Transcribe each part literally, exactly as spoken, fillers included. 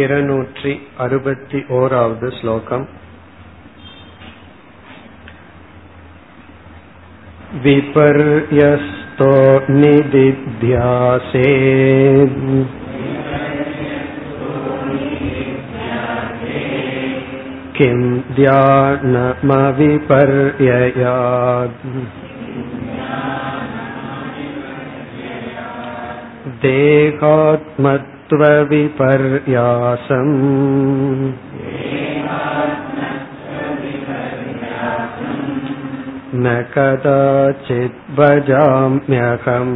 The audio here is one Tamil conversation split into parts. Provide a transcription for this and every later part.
இருநூற்றி அறுபத்தி ஓராவது ஸ்லோகம். விபர்யஸ்தோ நிதித்யாசே கிம் தியானமவிபர்யயாத் தேகாத்மத் விபர்யாசம் ந கதாசித் பஜாம்யகம்.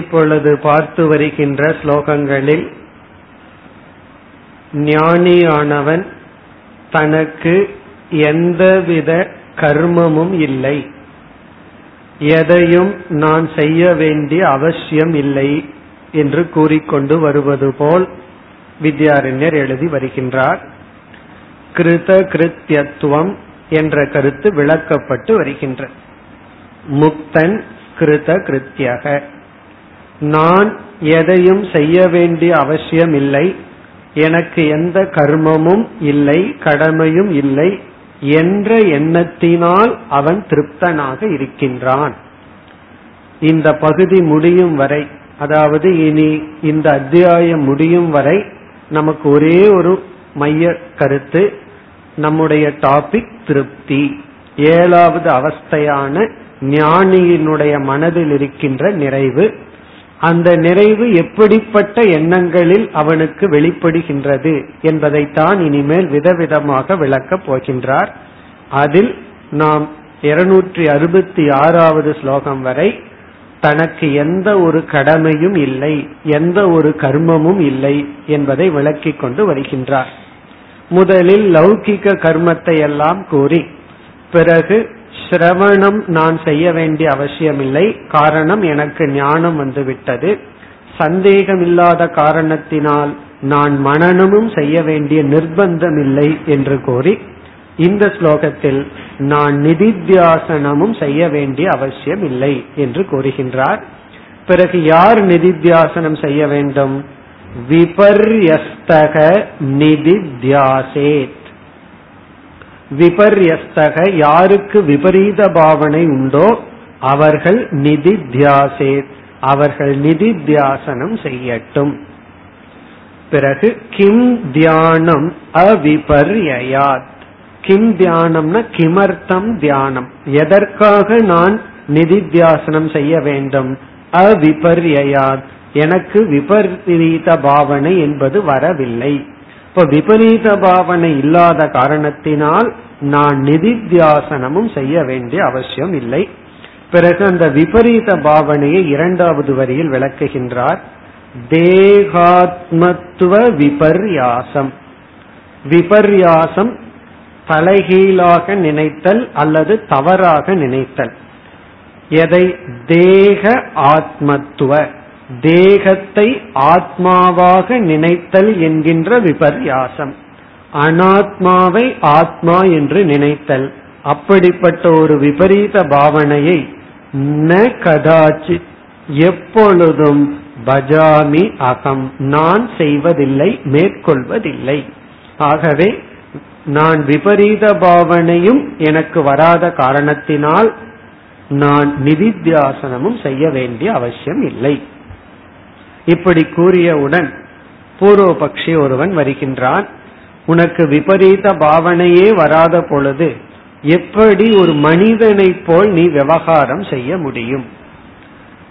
இப்பொழுது பார்த்து வருகின்ற ஸ்லோகங்களில் ஞானியானவன் தனக்கு எந்தவித கர்மமும் இல்லை, எதையும் நான் செய்ய வேண்டிய அவசியம் இல்லை என்று கூறிக்கொண்டு வருவது போல் வித்யாரண்யர் எழுதி வருகின்றார். கிருத கிருத்தியத்துவம் என்ற கருத்து விளக்கப்பட்டு வருகின்ற முக்தன் கிருத கிருத்தியாக, நான் எதையும் செய்ய வேண்டிய அவசியம் இல்லை, எனக்கு எந்த கர்மமும் இல்லை, கடமையும் இல்லை என்ற எண்ணத்தினால் அவன் திருப்தனாக இருக்கின்றான். இந்த பகுதி முடியும் வரை, அதாவது இனி இந்த அத்தியாயம் முடியும் வரை நமக்கு ஒரே ஒரு மைய கருத்து, நம்முடைய டாபிக் திருப்தி. ஏழாவது அவஸ்தையான ஞானியினுடைய மனதில் இருக்கின்ற நிறைவு, அந்த நிறைவு எப்படிப்பட்ட எண்ணங்களில் அவனுக்கு வெளிப்படுகின்றது என்பதைத்தான் இனிமேல் விதவிதமாக விளக்கப் போகின்றார். அதில் நாம் இருநூற்றி அறுபத்தி ஆறாவது ஸ்லோகம் வரை தனக்கு எந்த ஒரு கடமையும் இல்லை, எந்த ஒரு கர்மமும் இல்லை என்பதை விளக்கிக் கொண்டு வருகின்றார். முதலில் லௌகிக கர்மத்தை எல்லாம் கூறி, பிறகு சிரவணம் நான் செய்ய வேண்டிய அவசியமில்லை, காரணம் எனக்கு ஞானம் வந்துவிட்டது, சந்தேகம் இல்லாத காரணத்தினால் நான் மனனமும் செய்ய வேண்டிய நிர்பந்தம் இல்லை என்று கூறி, இந்த ஸ்லோகத்தில் நான் நிதித்தியாசனமும் செய்ய வேண்டிய அவசியம் இல்லை என்று கூறுகின்றார். பிறகு யார் நிதித்தியாசனம் செய்ய வேண்டும்? விபர்யஸ்தக நிதித்தியாசே. விபர்யஸ்தக, யாருக்கு விபரீத பாவனை உண்டோ அவர்கள் நிதித்யாசே, அவர்கள் நிதித்யாசனம் செய்யட்டும். பிறகு கிம் தியானம் அவிபர்யாத். கிம் தியானம்னா கிமர்த்தம் தியானம், எதற்காக நான் நிதித்தியாசனம் செய்ய வேண்டும்? அவிபர்யாத், எனக்கு விபரீத பாவனை என்பது வரவில்லை. இப்ப விபரீத பாவனை இல்லாத காரணத்தினால் நான் நிதித்தியாசனமும் செய்ய வேண்டிய அவசியம் இல்லை. பிறகு அந்த விபரீத பாவனையை இரண்டாவது வரியில் விளக்குகின்றார். தேகாத்மத்துவ விபர்யாசம். விபர்யாசம் தலைகீழாக நினைத்தல் அல்லது தவறாக நினைத்தல். எதை? தேக ஆத்மத்துவ, தேகத்தை ஆத்மாவாக நினைத்தல் என்கின்ற விபர்யாசம். அனாத்மாவை ஆத்மா என்று நினைத்தல், அப்படிப்பட்ட ஒரு விபரீத பாவனையை ந கதாச்சித், எப்பொழுதும் பஜாமி அகம், நான் செய்வதில்லை, மேற்கொள்வதில்லை. ஆகவே நான் விபரீத பாவனையும் எனக்கு வராத காரணத்தினால் நான் நிதித்தியாசனமும் செய்ய வேண்டிய அவசியம் இல்லை. இப்படி கூறியவுடன் பூர்வபக்ஷி ஒருவன் வருகின்றான். உனக்கு விபரீத பாவனையே வராத பொழுது எப்படி ஒரு மனிதனை போல் நீ விவகாரம் செய்ய முடியும்?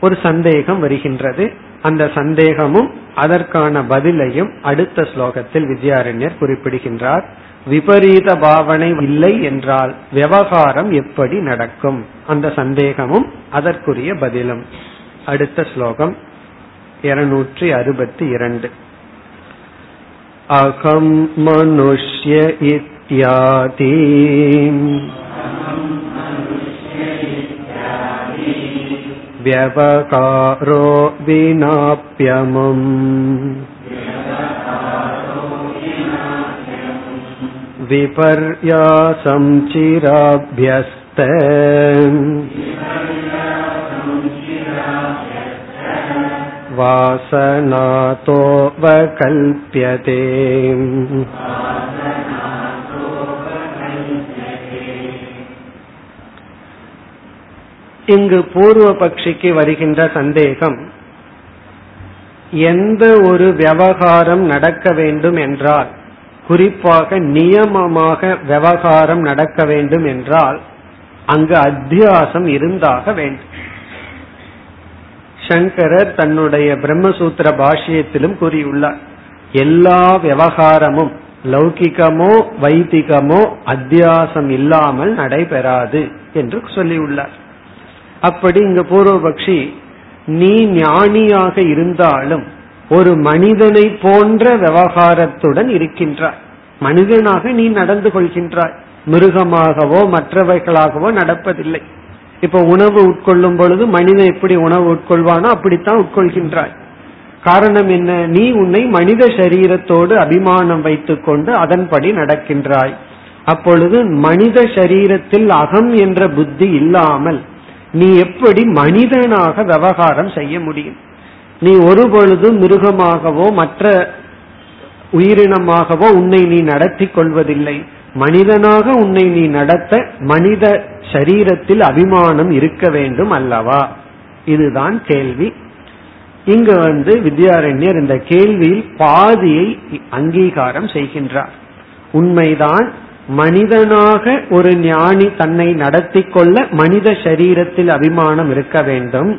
ஒரு சந்தேகம் வருகின்றது. அந்த சந்தேகமும் அதற்கான பதிலையும் அடுத்த ஸ்லோகத்தில் வித்யாரண்யர் குறிப்பிடுகின்றார். விபரீத பாவனை இல்லை என்றால் விவகாரம் எப்படி நடக்கும்? அந்த சந்தேகமும் அதற்குரிய பதிலும் அடுத்த ஸ்லோகம் இருநூற்றி அறுபத்தி இரண்டு. அகம் மனுஷ்ய இத்யாதி வ்யவகாரோ வினாப்யமும் விபர்யாசம் சிராப்யஸ்த வாசனாதோ வகல்ப்யதே. இங்கு பூர்வ பட்சிக்கு வருகின்ற சந்தேகம், எந்த ஒரு விவகாரம் நடக்க வேண்டும் என்றால், குறிப்பாக நியமமாக விவகாரம் நடக்க வேண்டும் என்றால் அங்கு அத்தியாசம் இருந்தாக வேண்டும். சங்கரர் தன்னுடைய பிரம்மசூத்திர பாஷ்யத்திலும் கூறியுள்ளார், எல்லா விவகாரமும் லௌகிகமோ வைதிகமோ அத்தியாசம் இல்லாமல் நடைபெறாது என்று சொல்லியுள்ளார். அப்படி இங்கு பூர்வபக்ஷி, நீ ஞானியாக இருந்தாலும் ஒரு மனிதனை போன்ற விவகாரத்துடன் இருக்கின்றாய், மனிதனாக நீ நடந்து கொள்கின்றாய், மிருகமாகவோ மற்றவைகளாகவோ நடப்பதில்லை. இப்போ உணவு உட்கொள்ளும் பொழுது மனிதன் எப்படி உணவு உட்கொள்வானோ அப்படித்தான் உட்கொள்கின்றாய். காரணம் என்ன? நீ உன்னை மனித சரீரத்தோடு அபிமானம் வைத்துக் கொண்டு அதன்படி நடக்கின்றாய். அப்பொழுது மனித சரீரத்தில் அகம் என்ற புத்தி இல்லாமல் நீ எப்படி மனிதனாக விவகாரம் செய்ய முடியும்? நீ ஒரு பொழுது மிருகமாகவோ மற்ற உயிரினமாகவோ உன்னை நீ நடத்தி கொள்வதில்லை. மனிதனாக உன்னை நீ நடத்த மனித சரீரத்தில் அபிமானம் இருக்க வேண்டும் அல்லவா? இதுதான் கேள்வி. இங்கு வந்து வித்யாரண்யர் இந்த கேள்வியில் பாதியை அங்கீகாரம் செய்கின்றார். உண்மைதான், மனிதனாக ஒரு ஞானி தன்னை நடத்தி கொள்ள மனித சரீரத்தில் அபிமானம் இருக்க வேண்டும்.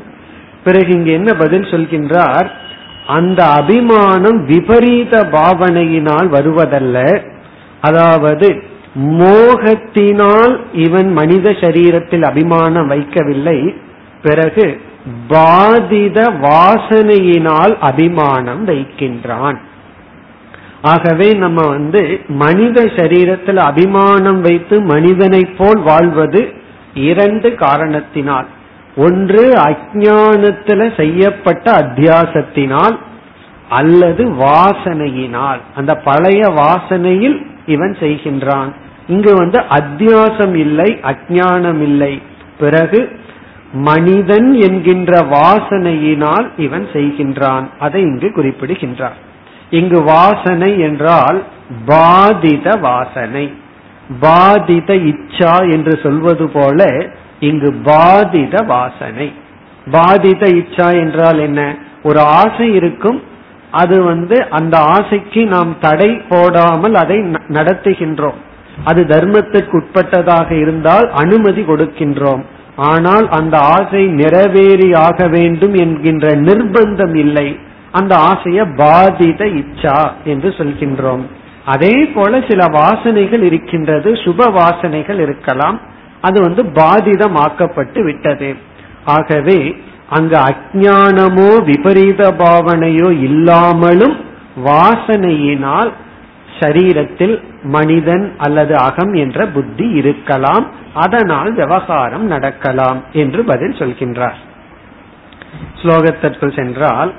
பிறகு இங்கு என்ன பதில் சொல்கின்றார்? அந்த அபிமானம் விபரீத பாவனையினால் வருவதல்ல, அதாவது மோகத்தினால் இவன் மனித சரீரத்தில் அபிமானம் வைக்கவில்லை, பிறகு பாதித வாசனையினால் அபிமானம் வைக்கின்றான். ஆகவே நம்ம வந்து மனித சரீரத்தில் அபிமானம் வைத்து மனிதனை போல் வாழ்வது இரண்டு காரணத்தினால். ஒன்று அஞ்ஞானத்துல செய்யப்பட்ட அத்தியாசத்தினால், அல்லது வாசனையினால், அந்த பழைய வாசனையில் இவன் செய்கின்றான். இங்கு வந்து அத்தியாசம் இல்லை, அஞ்ஞானம் இல்லை, பிறகு மனிதன் என்கின்ற வாசனையினால் இவன் செய்கின்றான். அதை இங்கு குறிப்பிடுகின்றான். இங்கு வாசனை என்றால் பாதித வாசனை, பாதித இச்சா என்று சொல்வது போல இங்கு பாதித வாசனை. பாதித இச்சா என்றால் என்ன? ஒரு ஆசை இருக்கும், அது வந்து அந்த ஆசைக்கு நாம் தடை போடாமல் அதை நடத்துகின்றோம். அது தர்மத்துக்கு உட்பட்டதாக இருந்தால் அனுமதி கொடுக்கின்றோம். ஆனால் அந்த ஆசை நிறைவேறியாக வேண்டும் என்கின்ற நிர்பந்தம் இல்லை. அந்த ஆசைய பாதித இச்சா என்று சொல்கின்றோம். அதே போல சில வாசனைகள் இருக்கின்றது, சுப வாசனைகள் இருக்கலாம், அது வந்து பாதிதமாக்கப்பட்டு விட்டது. ஆகவே அங்கு அஞ்ஞானமோ விபரீத பாவனையோ இல்லாமலும் வாசனையினால் சரீரத்தில் மனிதன் அல்லது அகம் என்ற புத்தி இருக்கலாம், அதனால் விவகாரம் நடக்கலாம் என்று பதில் சொல்கின்றார். ஸ்லோகத்திற்குள் சென்றால்,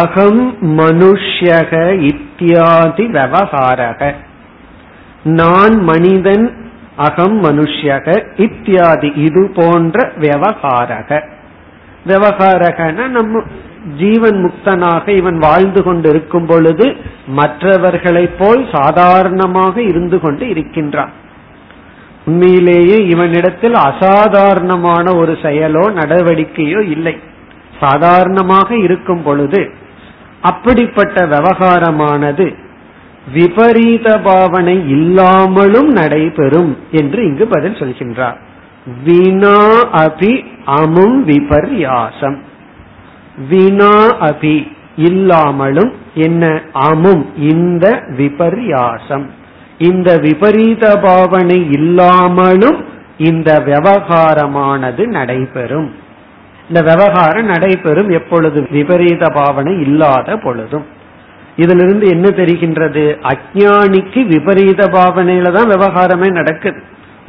அகம் மனுஷ்யக இத்தியாதி விவகாரக, நான் மனிதன், அகம் மனுஷ்யக இத்தியாதி இது போன்ற விவகாரக. விவகாரகன நம்ம ஜீவன் முக்தனாக இவன் வாழ்ந்து கொண்டு இருக்கும் பொழுது மற்றவர்களை போல் சாதாரணமாக இருந்து கொண்டு இருக்கின்றான். உண்மையிலேயே இவனிடத்தில் அசாதாரணமான ஒரு செயலோ நடவடிக்கையோ இல்லை, சாதாரணமாக இருக்கும் பொழுது அப்படிப்பட்ட விவகாரமானது விபரீத பாவனை இல்லாமலும் நடைபெறும் என்று இங்கு பதில் சொல்கின்றார். வீணா அபி அமும் விபர்யாசம், வீணா அபி இல்லாமலும், என்ன அமும் இந்த விபர்யாசம், இந்த விபரீத பாவனை இல்லாமலும் இந்த விவகாரமானது நடைபெறும். இந்த விவகாரம் நடைபெறும் எப்பொழுது? விபரீத பாவனை இல்லாத பொழுதும். இதிலிருந்து என்ன தெரிகின்றது? அஞ்ஞானிக்கு விபரீத பாவனையில தான் விவகாரமே நடக்குது.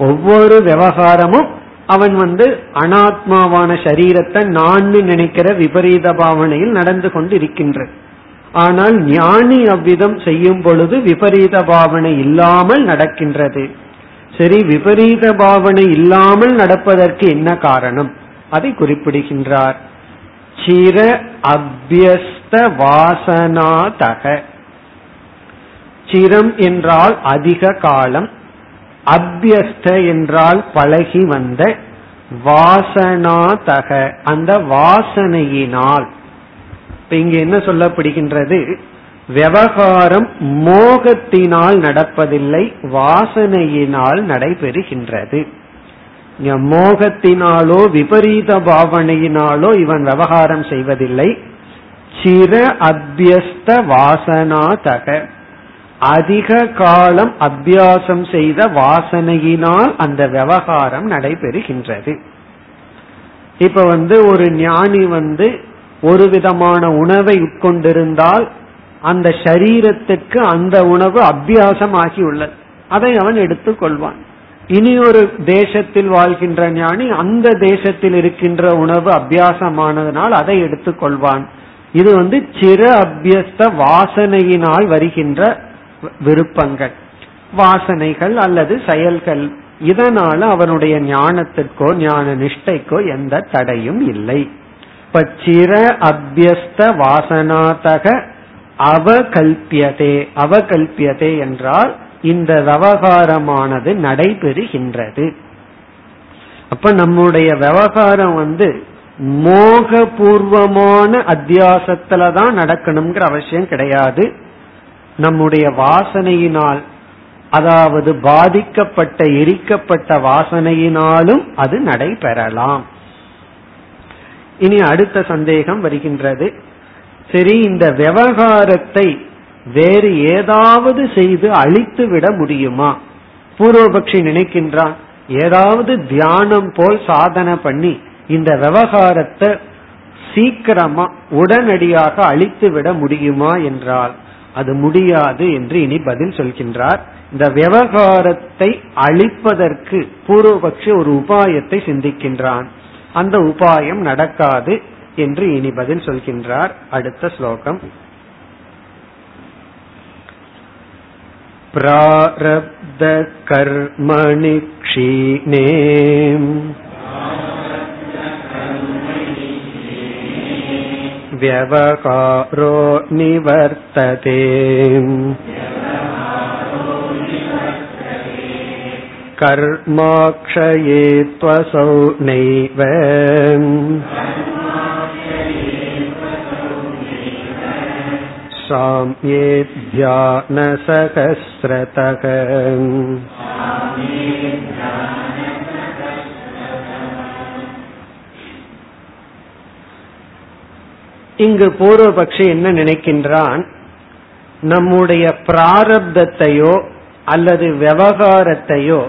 ஒவ்வொரு விவகாரமும் அவன் வந்து அனாத்மாவான சரீரத்தை நான் நினைக்கிற விபரீத பாவனையில் நடந்து கொண்டு இருக்கின்ற. ஆனால் ஞானி அவ்விதம் செய்யும் பொழுது விபரீத பாவனை இல்லாமல் நடக்கின்றது. சரி, விபரீத பாவனை இல்லாமல் நடப்பதற்கு என்ன காரணம்? அதை குறிப்பிடுகின்றார். சிர அபியஸ்த வாசனாதக. சிரம் என்றால் அதிக காலம், அபியஸ்த என்றால் பழகி வந்த, வாசனாதக அந்த வாசனையினால். இங்க என்ன சொல்லப்படுகின்றது? விவகாரம் மோகத்தினால் நடப்பதில்லை, வாசனையினால் நடைபெறுகின்றது. மோகத்தினாலோ விபரீத பாவனையினாலோ இவன் விவகாரம் செய்வதில்லை. சிர அபியஸ்த வாசனாதக அதிக காலம் அபியாசம் செய்த வாசனையினால் அந்த விவகாரம் நடைபெறுகின்றது. இப்ப வந்து ஒரு ஞானி வந்து ஒரு விதமான உணவை உட்கொண்டிருந்தால் அந்த சரீரத்துக்கு அந்த உணவு அபியாசம் ஆகி உள்ளது, அதை அவன் எடுத்துக் கொள்வான். இனி ஒரு தேசத்தில் வாழ்கின்ற ஞானி அந்த தேசத்தில் இருக்கின்ற உணவு அபியாசமானதனால் அதை எடுத்துக் கொள்வான். இது வந்து சிற அபியஸ்த வாசனையினால் வருகின்ற விருப்பங்கள், வாசனைகள் அல்லது செயல்கள். இதனால அவனுடைய ஞானத்திற்கோ ஞான நிஷ்டைக்கோ எந்த தடையும் இல்லை. பச்சிர அபியஸ்த வாசனாதக அவகல்பியதே. அவகல்பியதே என்றால் இந்த விவகாரமானது நடைபெறுகின்றது. அப்ப நம்முடைய விவகாரம் வந்து மோகபூர்வமான அத்தியாசத்துலதான் நடக்கணுங்கிற அவசியம் கிடையாது. நம்முடைய வாசனையினால், அதாவது பாதிக்கப்பட்ட எரிக்கப்பட்ட வாசனையினாலும் அது நடைபெறலாம். இனி அடுத்த சந்தேகம் வருகின்றது. சரி, இந்த விவகாரத்தை வேறு ஏதாவது செய்து அழித்து விட முடியுமா? பூர்வபக்ஷி நினைக்கின்றான், ஏதாவது தியானம் போல் சாதனை பண்ணி இந்த விவகாரத்தை சீக்கிரமா உடனடியாக அழித்து விட முடியுமா என்றால் அது முடியாது என்று இனி பதில் சொல்கின்றார். இந்த விவகாரத்தை அழிப்பதற்கு பூர்வபக்ஷி ஒரு உபாயத்தை சிந்திக்கின்றான். அந்த உபாயம் நடக்காது என்று இனி பதில் சொல்கின்றார். அடுத்த ஸ்லோகம். பிராரப்த கர்மணி க்ஷீணே வ்யவகாரோ நிவர்த்ததே கர்மாக்ஷயே த்வசௌ நைவ சாம்யே த்யான சகஸ்ரதக. இங்கு பூர்வபக்ஷி என்ன நினைக்கின்றான்? நம்முடைய பிராரப்தத்தையோ அல்லது விவகாரத்தையோ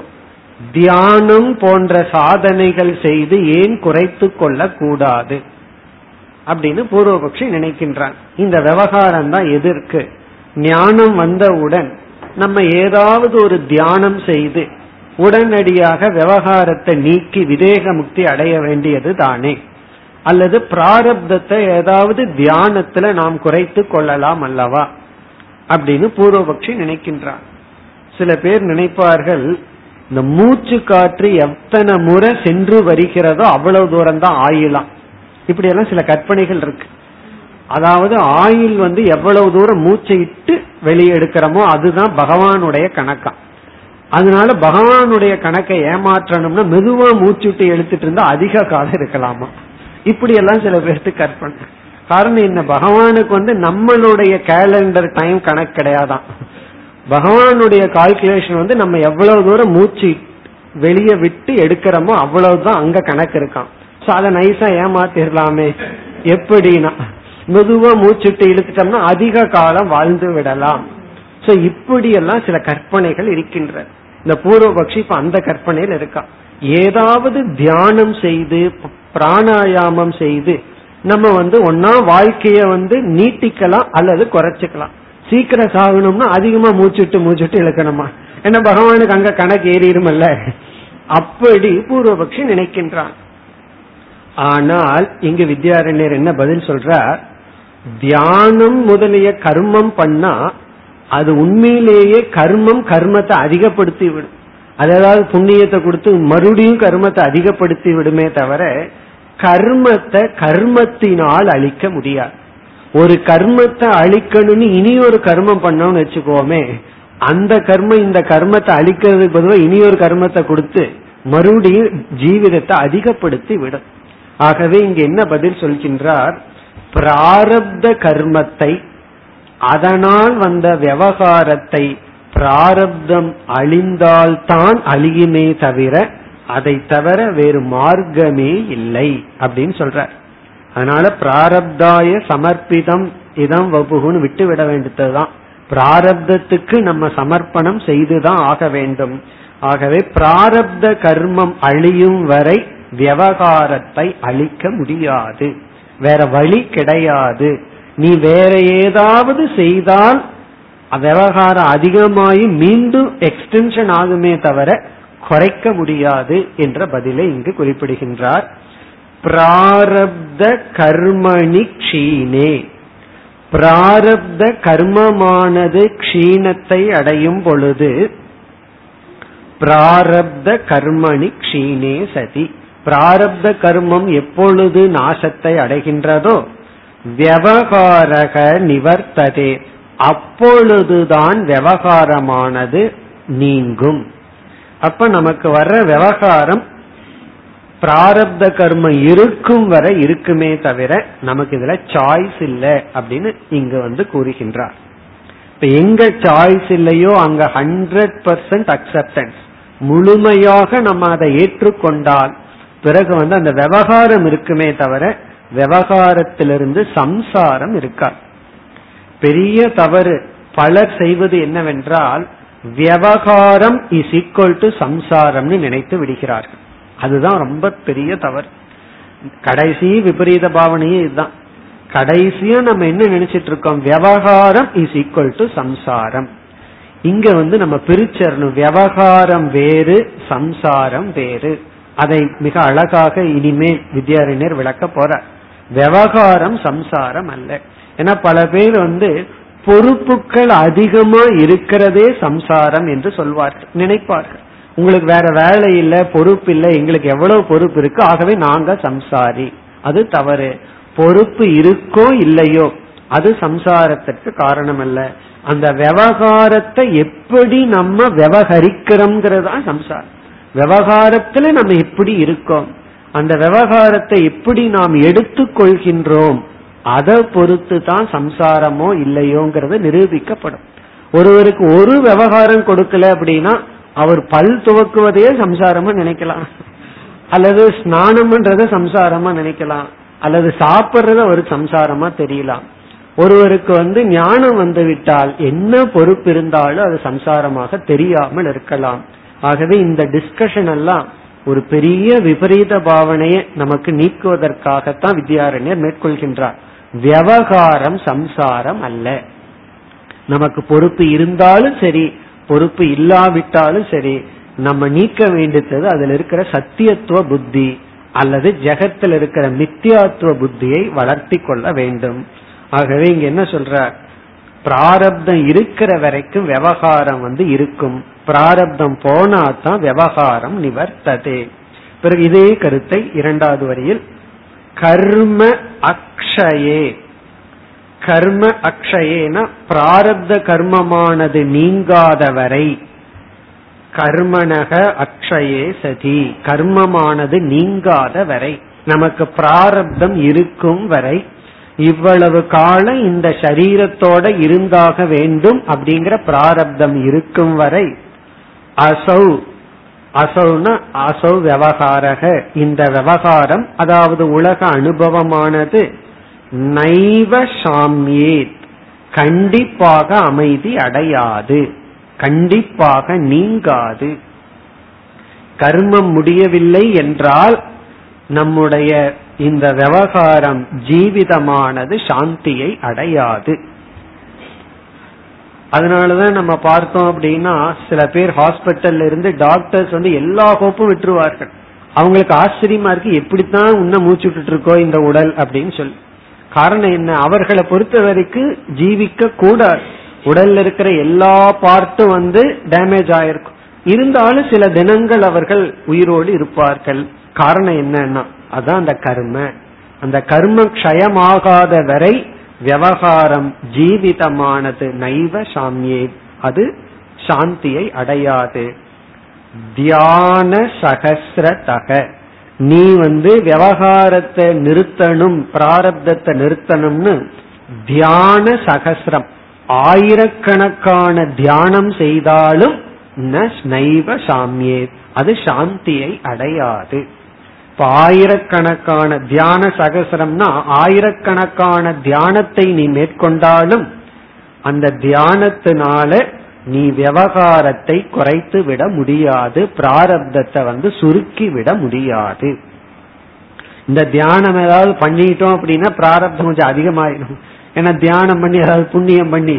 தியானம் போன்ற சாதனைகள் செய்து ஏன் குறைத்து கொள்ள கூடாது அப்படின்னு பூர்வபக்ஷி நினைக்கின்றான். இந்த விவகாரம் தான் எதிர்க்கு. ஞானம் வந்தவுடன் நம்ம ஏதாவது ஒரு தியானம் செய்து உடனடியாக விவகாரத்தை நீக்கி விதேக முக்தி அடைய வேண்டியது தானே, அல்லது பிராரப்தத்தை ஏதாவது தியானத்துல நாம் குறைத்து கொள்ளலாம் அல்லவா அப்படின்னு பூர்வபக்ஷி நினைக்கின்றான். சில பேர் நினைப்பார்கள், இந்த மூச்சு காற்று எத்தனை முறை சென்று வருகிறதோ அவ்வளவு தூரம் தான் ஆயிலாம். இப்படி எல்லாம் சில கற்பனைகள் இருக்கு. அதாவது ஆயில் வந்து எவ்வளவு தூரம் மூச்சை இட்டு வெளியே எடுக்கிறோமோ அதுதான் பகவானுடைய கணக்கா. அதனால பகவானுடைய கணக்கை ஏமாற்றணும்னா மெதுவா மூச்சுட்டு எடுத்துட்டு இருந்தா அதிக காலம் இருக்கலாமா? இப்படி எல்லாம் சில பேருக்கு கற்பனை. காரணம் என்ன? பகவானுக்கு வந்து நம்மளுடைய கேலண்டர் டைம் கணக்கு கிடையாதான். பகவானுடைய கால்குலேஷன் வந்து நம்ம எவ்வளவு தூரம் மூச்சு வெளியே விட்டு எடுக்கிறோமோ அவ்வளவுதான் அங்க கணக்கு இருக்கான். சோ அதை நைஸா ஏமாத்திடலாமே. எப்படின்னா மெதுவா மூச்சுட்டு இழுத்துட்டோம்னா அதிக காலம் வாழ்ந்து விடலாம். சோ இப்படி எல்லாம் சில கற்பனைகள் இருக்கின்ற இந்த பூர்வபக்ஷி இப்ப அந்த கற்பனையில் இருக்கான். ஏதாவது தியானம் செய்து பிராணாயாமம் செய்து நம்ம வந்து ஒன்னா வாழ்க்கைய வந்து நீட்டிக்கலாம் அல்லது குறைச்சிக்கலாம். சீக்கிரம் சாகணும்னா அதிகமா மூச்சுட்டு மூச்சுட்டு இழுக்கணுமா? ஏன்னா பகவானுக்கு அங்க கணக்கு ஏறிடுமல்ல. அப்படி பூர்வபக்ஷி நினைக்கின்றான். ஆனால் இங்கு வித்யாரண்யர் என்ன பதில் சொல்றார்? தியானம் முதலிய கர்மம் பண்ணா அது உண்மையிலேயே கர்மம் கர்மத்தை அதிகப்படுத்தி விடும். அதாவது புண்ணியத்தை கொடுத்து மறுபடியும் கர்மத்தை அதிகப்படுத்தி விடுமே தவிர கர்மத்தை கர்மத்தினால் அழிக்க முடியாது. ஒரு கர்மத்தை அழிக்கணும்னு இனி ஒரு கர்மம் பண்ணணும்னு வச்சுக்கோமே, அந்த கர்மம் இந்த கர்மத்தை அழிக்கிறதுக்கு பொதுவாக இனி ஒரு கர்மத்தை கொடுத்து மறுபடியும் ஜீவிதத்தை அதிகப்படுத்தி விடும். ஆகவே இங்க என்ன பதில் சொல்கின்றார், பிராரப்த கர்மத்தை அதனால் வந்த விவகாரத்தை பிராரப்தம் அழிந்தால்தான் அழியுமே தவிர அதை தவிர வேறு மார்க்கமே இல்லை அப்படின்னு சொல்றார். அதனால பிராரப்தாய சமர்ப்பிதம் இதம் வபுகுன்னு விட்டு விட வேண்டியதுதான். பிராரப்தத்துக்கு நம்ம சமர்ப்பணம் செய்துதான் ஆக வேண்டும். ஆகவே பிராரப்த கர்மம் அழியும் வரை விவகாரத்தை அழிக்க முடியாது, வேற வழி கிடையாது. நீ வேற ஏதாவது செய்தால் விவகாரம் அதிகமாகி மீண்டும் எக்ஸ்டென்ஷன் ஆகுமே தவிர குறைக்க முடியாது என்ற பதிலை இங்கு குறிப்பிடுகின்றார். பிராரப்த கர்மணி க்ஷீணே, பிராரப்த கர்மமானது க்ஷீணத்தை அடையும் பொழுது, பிராரப்த கர்மணி க்ஷீணே சதி, பிராரப்த கர்மம் எப்பொழுது நாசத்தை அடைகின்றதோ விவகாரக நிவர்த்ததே, அப்பொழுதுதான் விவகாரமானது நீங்கும். அப்ப நமக்கு வர்ற விவகாரம் பிராரப்த கர்மம் இருக்கும் வரை இருக்குமே தவிர நமக்கு இதுல சாய்ஸ் இல்லை அப்படின்னு இங்க வந்து கூறுகின்றார். இப்ப எங்க சாய்ஸ் இல்லையோ அங்க ஹண்ட்ரட் பர்சன்ட் அக்செப்டன்ஸ், முழுமையாக நம்ம அதை ஏற்றுக்கொண்டால் பிறகு வந்து அந்த விவகாரம் இருக்குமே தவிர விவகாரத்திலிருந்து சம்சாரம் இருக்காது. பெரிய தவறு பலர் செய்வது என்னவென்றால் விவகாரம் இஸ் ஈக்வல் டு சம்சாரம்னு நினைத்து விடுகிறார்கள். அதுதான் ரொம்ப பெரிய தவறு. கடைசி விபரீத பாவனையே இதுதான். கடைசியா நம்ம என்ன நினைச்சிட்டு இருக்கோம், விவகாரம் இஸ் ஈக்வல் டு சம்சாரம். இங்க வந்து நம்ம பிரிச்சரணும், விவகாரம் வேறு சம்சாரம் வேறு. அதை மிக அழகாக இனிமேல் வித்யாரண்யர் விளக்க போற. விவகாரம் சம்சாரம் அல்ல. ஏன்னா பல பேர் வந்து பொறுப்புகள் அதிகமா இருக்கிறதே சம்சாரம் என்று சொல்வார்கள், நினைப்பார்கள். உங்களுக்கு வேற வேலை இல்லை, பொறுப்பு இல்லை, எங்களுக்கு எவ்வளவு பொறுப்பு இருக்கு, ஆகவே நாங்க சம்சாரி. அது தவறு. பொறுப்பு இருக்கோ இல்லையோ அது சம்சாரத்திற்கு காரணம் அல்ல. அந்த விவகாரத்தை எப்படி நம்ம விவகரிக்கிறோம்ங்கிறதா சம்சாரம். விவகாரத்துல நம்ம எப்படி இருக்கோம், அந்த விவகாரத்தை எப்படி நாம் எடுத்துக்கொள்கின்றோம், அதை பொறுத்து தான் சம்சாரமோ இல்லையோங்கிறது நிரூபிக்கப்படும். ஒருவருக்கு ஒரு விவகாரம் கொடுக்கல அப்படின்னா அவர் பல் துவக்குவதையே சம்சாரமா நினைக்கலாம், அல்லது ஸ்நானம் பண்றத சம்சாரமா நினைக்கலாம், அல்லது சாப்பிட்றத ஒரு சம்சாரமா தெரியலாம். ஒருவருக்கு வந்து ஞானம் வந்து விட்டால் என்ன பொறுப்பு இருந்தாலும் அது சம்சாரமாக தெரியாமல் இருக்கலாம். ஆகவே இந்த டிஸ்கஷன் எல்லாம் ஒரு பெரிய விபரீத பாவனையை நமக்கு நீக்குவதற்காகத்தான் வித்யாரண்யர் மேற்கொள்கின்றார். விவகாரம் சம்சாரம் அல்ல. நமக்கு பொறுப்பு இருந்தாலும் சரி, பொறுப்பு இல்லாவிட்டாலும் சரி, நம்ம நீக்க வேண்டியது அதுல இருக்கிற சத்தியத்துவ புத்தி அல்லது ஜெகத்தில் இருக்கிற மித்தியாத்துவ புத்தியை வளர்த்தி கொள்ள வேண்டும். ஆகவே இங்க என்ன சொல்ற, பிராரப்தம் இருக்கிற வரைக்கும் விவகாரம் வந்து இருக்கும், பிராரப்தம் போனாதான் விவகாரம் நிவர்த்ததே. பிறகு இதே கருத்தை இரண்டாவது வரியில் கர்ம அக்ஷயே, கர்ம அக்ஷயேனா பிராரப்த கர்மமானது நீங்காதவரை, கர்மணக அக்ஷயே சதி, கர்மமானது நீங்காதவரை, நமக்கு பிராரப்தம் இருக்கும் வரை, இவ்வளவு காலம் இந்த சரீரத்தோட இருந்தாக வேண்டும் அப்படிங்கிற பிராரப்தம் இருக்கும் வரை, அசௌ, அசௌனா அசௌ விவகாரக, இந்த விவகாரம் அதாவது உலக அனுபவமானது, நைவ சாம்யேத், கண்டிப்பாக அமைதி அடையாது, கண்டிப்பாக நீங்காது. கர்மம் முடியவில்லை என்றால் நம்முடைய இந்த விவகாரம் ஜீவிதமானது சாந்தியை அடையாது. அதனாலதான் நம்ம பார்த்தோம் அப்படின்னா சில பேர் ஹாஸ்பிட்டல்ல இருந்து டாக்டர்ஸ் வந்து எல்லா ஹோப்பும் விட்டுருவார்கள். அவங்களுக்கு ஆச்சரியமா இருக்கு, எப்படித்தான் உன்ன மூச்சுட்டு இருக்கோ இந்த உடல் அப்படின்னு சொல்லி. காரணம் என்ன, அவர்களை பொறுத்த வரைக்கும் ஜீவிக்க கூடாது. உடல்ல இருக்கிற எல்லா பார்ட்டும் வந்து டேமேஜ் ஆயிருக்கும், இருந்தாலும் சில தினங்கள் அவர்கள் உயிரோடு இருப்பார்கள். காரணம் என்னன்னா அதான் அந்த கர்ம, அந்த கர்ம க்ஷயமாகாத வரை விவகாரம் ஜீவிதமானது நைவ சாமியே, அது சாந்தியை அடையாது. தியான சகஸ்ரதக, நீ வந்து விவகாரத்தை நிறுத்தணும், பிராரப்தத்தை நிறுத்தணும்னு தியான சகஸ்ரம் ஆயிரக்கணக்கான தியானம் செய்தாலும் நைவ சாமியே, அது சாந்தியை அடையாது. இப்ப ஆயிரக்கணக்கான தியான சகஸ்ரம்னா ஆயிரக்கணக்கான தியானத்தை நீ மேற்கொண்டாலும் அந்த தியானத்தினால நீ விவகாரத்தை குறைத்து விட முடியாது, பிராரப்தத்தை வந்து சுருக்கி விட முடியாது. இந்த தியானம் ஏதாவது பண்ணிட்டோம் அப்படின்னா பிராரப்தம் கொஞ்சம் அதிகமாயிடும். ஏன்னா தியானம் பண்ணி ஏதாவது புண்ணியம் பண்ணி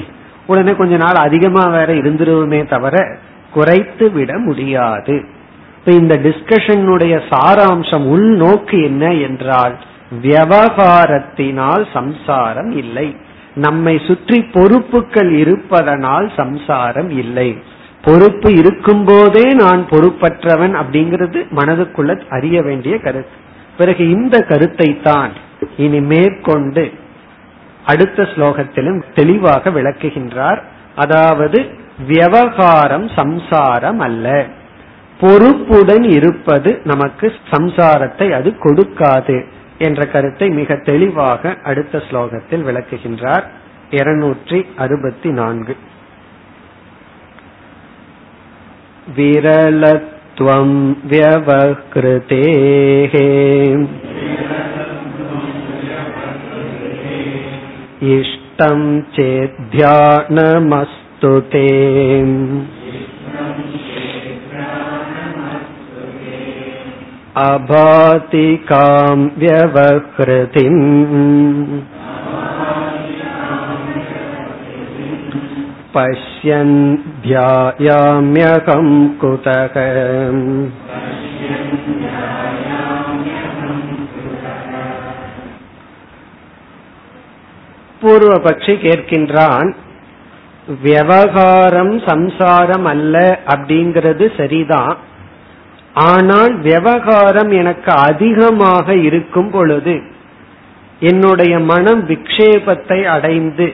உடனே கொஞ்ச நாள் அதிகமா வேற இருந்துருமே தவிர குறைத்து விட முடியாது. இப்ப இந்த டிஸ்கஷனுடைய சாராம்சம் உள் நோக்கு என்ன என்றால், விவகாரத்தினால் சம்சாரம் இல்லை, நம்மை சுற்றி பொறுப்புகள் இருப்பதனால் சம்சாரம் இல்லை. பொறுப்பு இருக்கும் போதே நான் பொறுப்பற்றவன் அப்படிங்கிறது மனதுக்குள்ள அறிய வேண்டிய கருத்து. பிறகு இந்த கருத்தை தான் இனி மேற்கொண்டு அடுத்த ஸ்லோகத்திலும் தெளிவாக விளக்குகின்றார். அதாவது விவகாரம் சம்சாரம் அல்ல, பொறுப்புடன் இருப்பது நமக்கு சம்சாரத்தை அது கொடுக்காது என்ற கருத்தை மிக தெளிவாக அடுத்த ஸ்லோகத்தில் விளக்குகின்றார். இருநூற்றி அறுபத்தி நான்கு. விரலத்வம் வ்யவக்ருதேஹே இஷ்டம் சேத் த்யானமஸ்துதே. Abadi com வ்யவஹ்ருதிம் பஷ்யன் த்யாயாம்யகம் குதகம். பூர்வபக்ஷி கேட்கின்றான், விவகாரம் சம்சாரம் அல்ல அப்படிங்கிறது சரிதான், ஆனால் விவகாரம் எனக்கு அதிகமாக இருக்கும் பொழுது என்னுடைய மனம் விக்ஷேபத்தை அடைந்து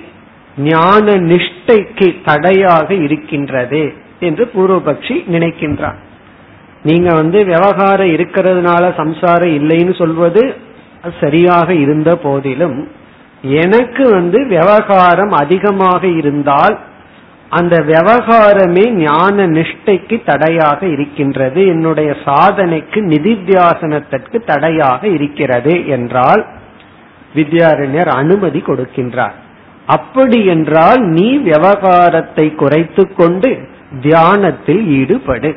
ஞான நிஷ்டைக்கு தடையாக இருக்கின்றதே என்று பூர்வபக்ஷி நினைக்கின்றான். நீங்க வந்து விவகாரம் இருக்கிறதுனால சம்சாரம் இல்லைன்னு சொல்வது சரியாக இருந்த போதிலும், எனக்கு வந்து விவகாரம் அதிகமாக இருந்தால் அந்த விவகாரமே ஞான நிஷ்டைக்கு தடையாக இருக்கின்றது, என்னுடைய சாதனைக்கு நிதித்தியாசனத்திற்கு தடையாக இருக்கிறது என்றால் வித்யாரண்யர் அனுமதி கொடுக்கின்றார். அப்படி என்றால் நீ விவகாரத்தை குறைத்து கொண்டு தியானத்தில் ஈடுபடு,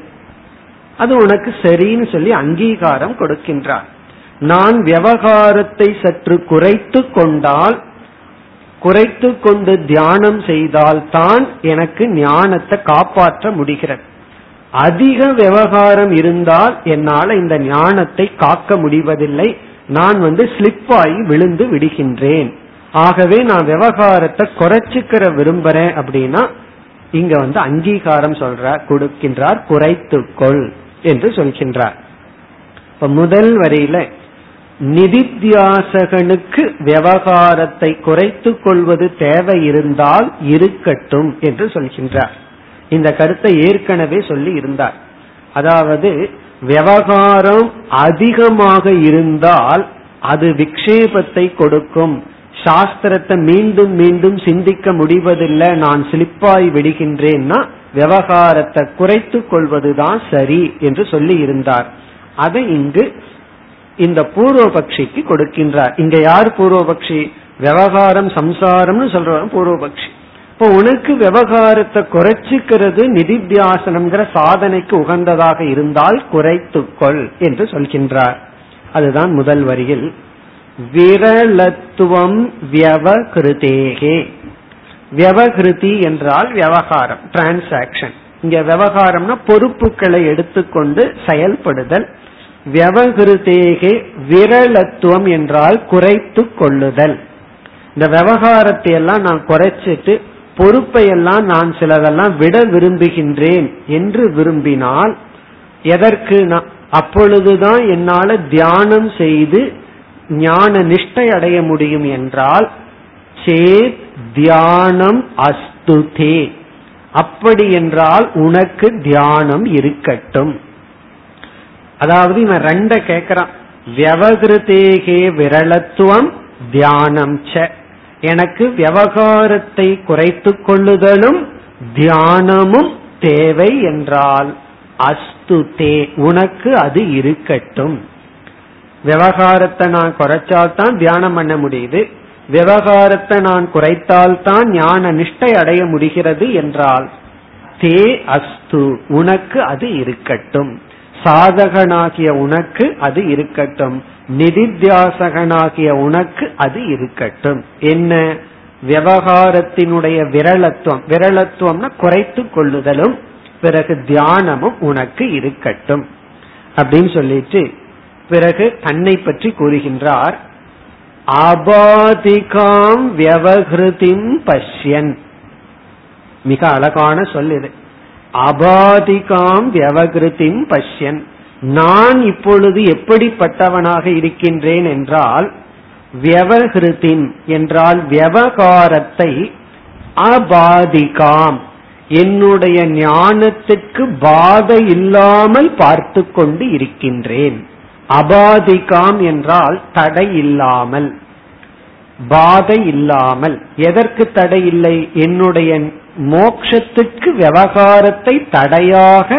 அது உனக்கு சரின்னு சொல்லி அங்கீகாரம் கொடுக்கின்றார். நான் விவகாரத்தை சற்று குறைத்து கொண்டால், குறைத்து கொண்டு தியானம் செய்தால் தான் எனக்கு ஞானத்தை காப்பாற்ற முடிகிறது. அதிக விவகாரம் இருந்தால் என்னால் இந்த ஞானத்தை காக்க முடிவதில்லை, நான் வந்து ஸ்லிப் ஆகி விழுந்து விடுகின்றேன். ஆகவே நான் விவகாரத்தை குறைச்சுக்கிற விரும்புறேன் அப்படின்னா இங்க வந்து அங்கீகாரம் சொல்றார், கொடுக்கின்றார், குறைத்துக்கொள் என்று சொல்கின்றார். இப்ப முதல் வரையில நிதித்தியாசகனுக்கு விவகாரத்தை குறைத்து கொள்வது தேவை இருந்தால் இருக்கட்டும் என்று சொல்கின்றார். இந்த கருத்தை ஏற்கனவே சொல்லி இருந்தார். அதாவது விவகாரம் அதிகமாக இருந்தால் அது விக்ஷேபத்தை கொடுக்கும், சாஸ்திரத்தை மீண்டும் மீண்டும் சிந்திக்க முடிவதில்லை, நான் சிலிப்பாய் விடுகின்றேன்னா விவகாரத்தை குறைத்து கொள்வதுதான் சரி என்று சொல்லி இருந்தார். அதை இங்கு இந்த பூர்வபக்ஷிக்கு கொடுக்கின்றார். இங்க யார் பூர்வபக்ஷி? விவகாரம் சம்சாரம்னு சொல்ற பூர்வபக்ஷி. இப்போ உனக்கு விவகாரத்தை குறைச்சிக்கிறது நிதித்தியாசனம்ங்கிற சாதனைக்கு உகந்ததாக இருந்தால் குறைத்துக்கொள் என்று சொல்கின்றார். அதுதான் முதல் வரியில் விரலத்துவம் வியவகிருதேகே. வியவகிருதி என்றால் விவகாரம், டிரான்சாக்சன். இங்க விவகாரம்னா பொறுப்புகளை எடுத்துக்கொண்டு செயல்படுதல். விரலத்துவம் என்றால் குறைத்து கொள்ளுதல். இந்த விவகாரத்தை எல்லாம் நான் குறைச்சிட்டு பொறுப்பையெல்லாம் நான் சிலதெல்லாம் விட விரும்புகின்றேன் என்று விரும்பினால், எதற்கு, அப்பொழுதுதான் என்னால தியானம் செய்து ஞான நிஷ்டை அடைய முடியும் என்றால், சேத் தியானம் அஸ்துதே, அப்படி என்றால் உனக்கு தியானம் இருக்கட்டும். அதாவது இவன் ரெண்ட கேட்கிறான், வியவகிருதேகே விரளத்துவம் தியானம் ச, எனக்கு விவகாரத்தை குறைத்து கொள்ளுதலும் தியானமும் தேவை என்றால் அஸ்து தே, உனக்கு அது இருக்கட்டும். விவகாரத்தை நான் குறைச்சால்தான் தியானம் பண்ண முடியுது, விவகாரத்தை நான் குறைத்தால்தான் ஞான நிஷ்டை அடைய முடிகிறது என்றால் தே அஸ்து, உனக்கு அது இருக்கட்டும். சாதகனாகிய உனக்கு அது இருக்கட்டும், நிதித்தியாசகனாகிய உனக்கு அது இருக்கட்டும். என்ன, விவகாரத்தினுடைய விரளத்துவம், விரளத்துவம்னா குறைத்து கொள்ளுதலும் பிறகு தியானமும் உனக்கு இருக்கட்டும் அப்படின்னு சொல்லிட்டு பிறகு தன்னை பற்றி கூறுகின்றார். அபாதிகாம் வியவகிருதிம் பஷ்யன், மிக அழகான சொல் இது, அபாதிகாம் வியவகிருதிம் பஷ்யன். நான் இப்பொழுது எப்படிப்பட்டவனாக இருக்கின்றேன் என்றால், வியவகிருதிம் என்றால் விவகாரத்தை, அபாதிகாம் என்னுடைய ஞானத்திற்கு பாதை இல்லாமல் பார்த்து கொண்டு இருக்கின்றேன். அபாதிகாம் என்றால் தடை இல்லாமல், பாதை இல்லாமல். எதற்கு தடை இல்லை? என்னுடைய மோட்சத்துக்கு விவகாரத்தை தடையாக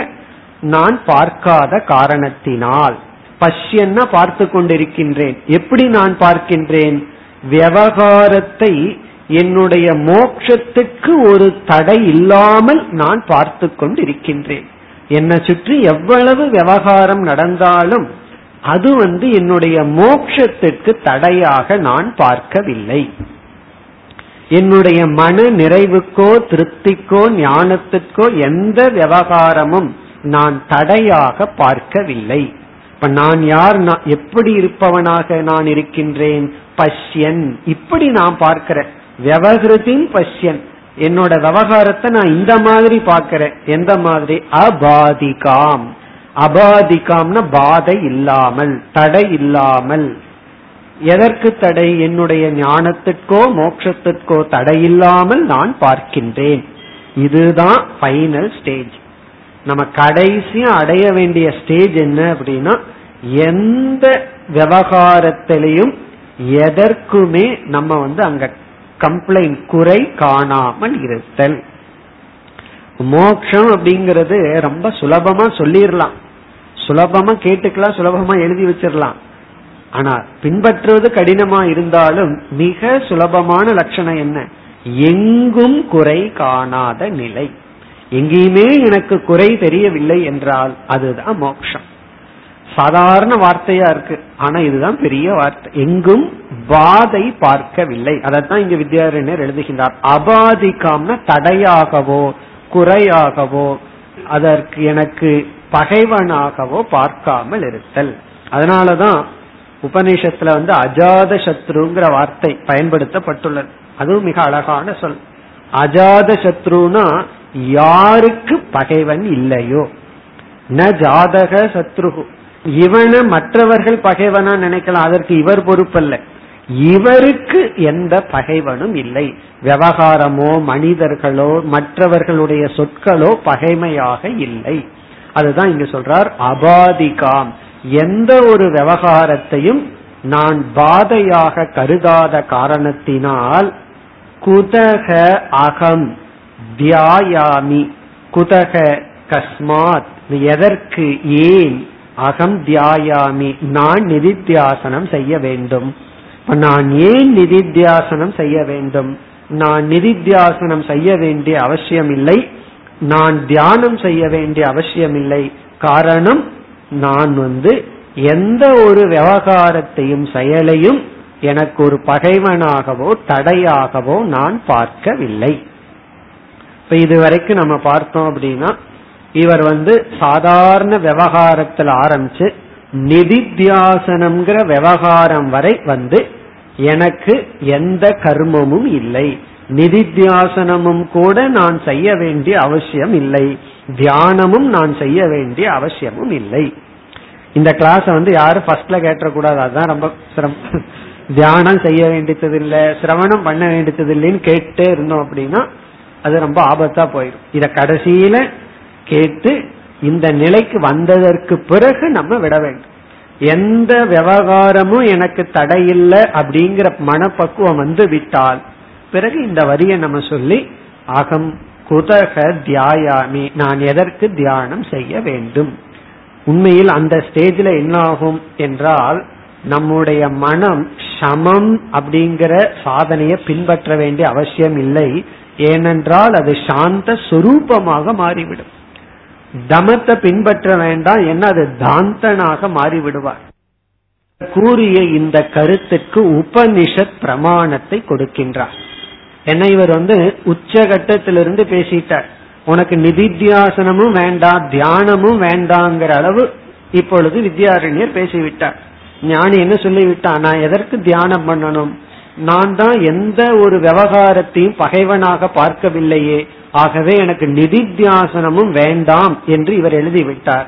நான் பார்க்காத காரணத்தினால். பஷ்யன்னா பார்த்து கொண்டிருக்கின்றேன். எப்படி நான் பார்க்கின்றேன்? விவகாரத்தை என்னுடைய மோட்சத்துக்கு ஒரு தடை இல்லாமல் நான் பார்த்து கொண்டிருக்கின்றேன். என்னை சுற்றி எவ்வளவு விவகாரம் நடந்தாலும் அது வந்து என்னுடைய மோட்சத்திற்கு தடையாக நான் பார்க்கவில்லை. என்னுடைய மன நிறைவுக்கோ திருப்திக்கோ ஞானத்திற்கோ எந்த விவகாரமும் நான் தடையாக பார்க்கவில்லை. இப்ப நான் யார், எப்படி இருப்பவனாக நான் இருக்கின்றேன்? பஷ்யன், இப்படி நான் பார்க்கிறேன். விவகிருதின் பஷ்யன், என்னோட விவகாரத்தை நான் இந்த மாதிரி பார்க்கிறேன். எந்த மாதிரி? அபாதிகாம், அபாதிகாம்னா பாதை இல்லாமல், தடை இல்லாமல். எதற்கு தடை? என்னுடைய ஞானத்திற்கோ மோட்சத்திற்கோ தடை இல்லாமல் நான் பார்க்கின்றேன். இதுதான் ஃபைனல் ஸ்டேஜ். நம்ம கடைசியா அடைய வேண்டிய ஸ்டேஜ் என்ன அப்படின்னா, எந்த விவகாரத்திலையும் எதற்குமே நம்ம வந்து அங்க கம்ப்ளைண்ட், குறை காணாமல் இருத்தல். மோட்சம் அப்படிங்கறது ரொம்ப சுலபமா சொல்லிடலாம், சுலபமா கேட்டுக்கலாம், சுலபமா எழுதி வச்சிடலாம். ஆனா பின்பற்றுவது கடினமா இருந்தாலும் மிக சுலபமான லட்சணம் என்ன? எங்கும் குறை காணாத நிலை. எங்கேயுமே எனக்கு குறை தெரியவில்லை என்றால் அதுதான் மோட்சம். சாதாரண வார்த்தையா இருக்கு, ஆனா இதுதான் பெரிய வார்த்தை. எங்கும் பாதை பார்க்கவில்லை, அதான் இங்க வித்யாரண்யர் எழுதுகின்றார். அபாதிகாம்னா தடையாகவோ குறையாகவோ அதற்கு எனக்கு பகைவனாகவோ பார்க்காமல் இருத்தல். அதனாலதான் உபநிஷத்துல வந்து அஜாத சத்ருங்கிற வார்த்தை பயன்படுத்தப்பட்டுள்ளது. அதுவும் மிக அழகான சொல். அஜாத சத்ருனா யாருக்கு பகைவன் இல்லையோ, ந ஜாதக சத்ரு, இவனை மற்றவர்கள் பகைவனா நினைக்கலாம், அதற்கு இவர் பொறுப்பல்ல. இவருக்கு எந்த பகைவனும் இல்லை, விவகாரமோ மனிதர்களோ மற்றவர்களுடைய சொற்களோ பகைமையாக இல்லை. அதுதான் இங்க சொல்றார், அபாதிகாம், எந்த ஒரு விவகாரத்தையும் நான் பாதையாக கருதாத காரணத்தினால். குதக அகம் தியாயாமி, குதக கஸ்மாத், எதற்கு, ஏன், அகம் தியாயாமி, நான் நிதித்தியாசனம் செய்ய வேண்டும். நான் ஏன் நிதித்தியாசனம் செய்ய வேண்டும்? நான் நிதித்தியாசனம் செய்ய வேண்டிய அவசியம் இல்லை, நான் தியானம் செய்ய வேண்டிய அவசியம் இல்லை. காரணம், நான் வந்து எந்த ஒரு விவகாரத்தையும் செயலையும் எனக்கு ஒரு பகைவனாகவோ தடையாகவோ நான் பார்க்கவில்லை. இப்ப இதுவரைக்கும் நம்ம பார்த்தோம் அப்படின்னா, இவர் வந்து சாதாரண விவகாரத்தில் ஆரம்பிச்சு நிதித்தியாசனம்ங்கிற விவகாரம் வரை வந்து எனக்கு எந்த கர்மமும் இல்லை, நிதித்தியாசனமும் கூட நான் செய்ய வேண்டிய அவசியம் இல்லை, தியானமும் நான் செய்ய வேண்டிய அவசியமும் இல்லை. இந்த கிளாஸ் வந்து யாரும் ஃபர்ஸ்ட்ல கேட்டக்கூடாது, அதுதான் ரொம்ப சிரமம். தியானம் செய்ய வேண்டியது இல்லை, சிரவணம் பண்ண வேண்டியது இல்லைன்னு கேட்டே இருந்தோம் அப்படின்னா அது ரொம்ப ஆபத்தா போயிடும். இத கடைசியில கேட்டு இந்த நிலைக்கு வந்ததற்கு பிறகு நம்ம விட வேண்டும். எந்த விவகாரமும் எனக்கு தடையில்லை அப்படிங்கிற மனப்பக்குவம் வந்து விட்டால் பிறகு இந்த வரியை நம்ம சொல்லி அகம் குதக தியாயாமி, நான் எதற்கு தியானம் செய்ய வேண்டும். உண்மையில் அந்த ஸ்டேஜ்ல என்ன ஆகும் என்றால் நம்முடைய மனம் சமம் அப்படிங்கிற சாதனையை பின்பற்ற வேண்டிய அவசியம் இல்லை, ஏனென்றால் அது சாந்த சுரூபமாக மாறிவிடும். தமத்தை பின்பற்ற வேண்டாம், என்ன அது தாந்தனாக மாறிவிடுவார். கூறிய இந்த கருத்துக்கு உபனிஷத் பிரமாணத்தை கொடுக்கின்றார். என்ன இவர் வந்து உச்சகட்டத்திலிருந்து பேசிட்டார், உனக்கு நிதித்தியாசனமும் வேண்டாம் தியானமும் வேண்டாங்கிற அளவு இப்பொழுது வித்யாரண்யர் பேசிவிட்டார். ஞானி என்ன சொல்லிவிட்டான், நான் எதற்கு தியானம் பண்ணணும், நான் தான் எந்த ஒரு விவகாரத்தையும் பகைவனாக பார்க்கவில்லையே, ஆகவே எனக்கு நிதித்தியாசனமும் வேண்டாம் என்று இவர் எழுதிவிட்டார்.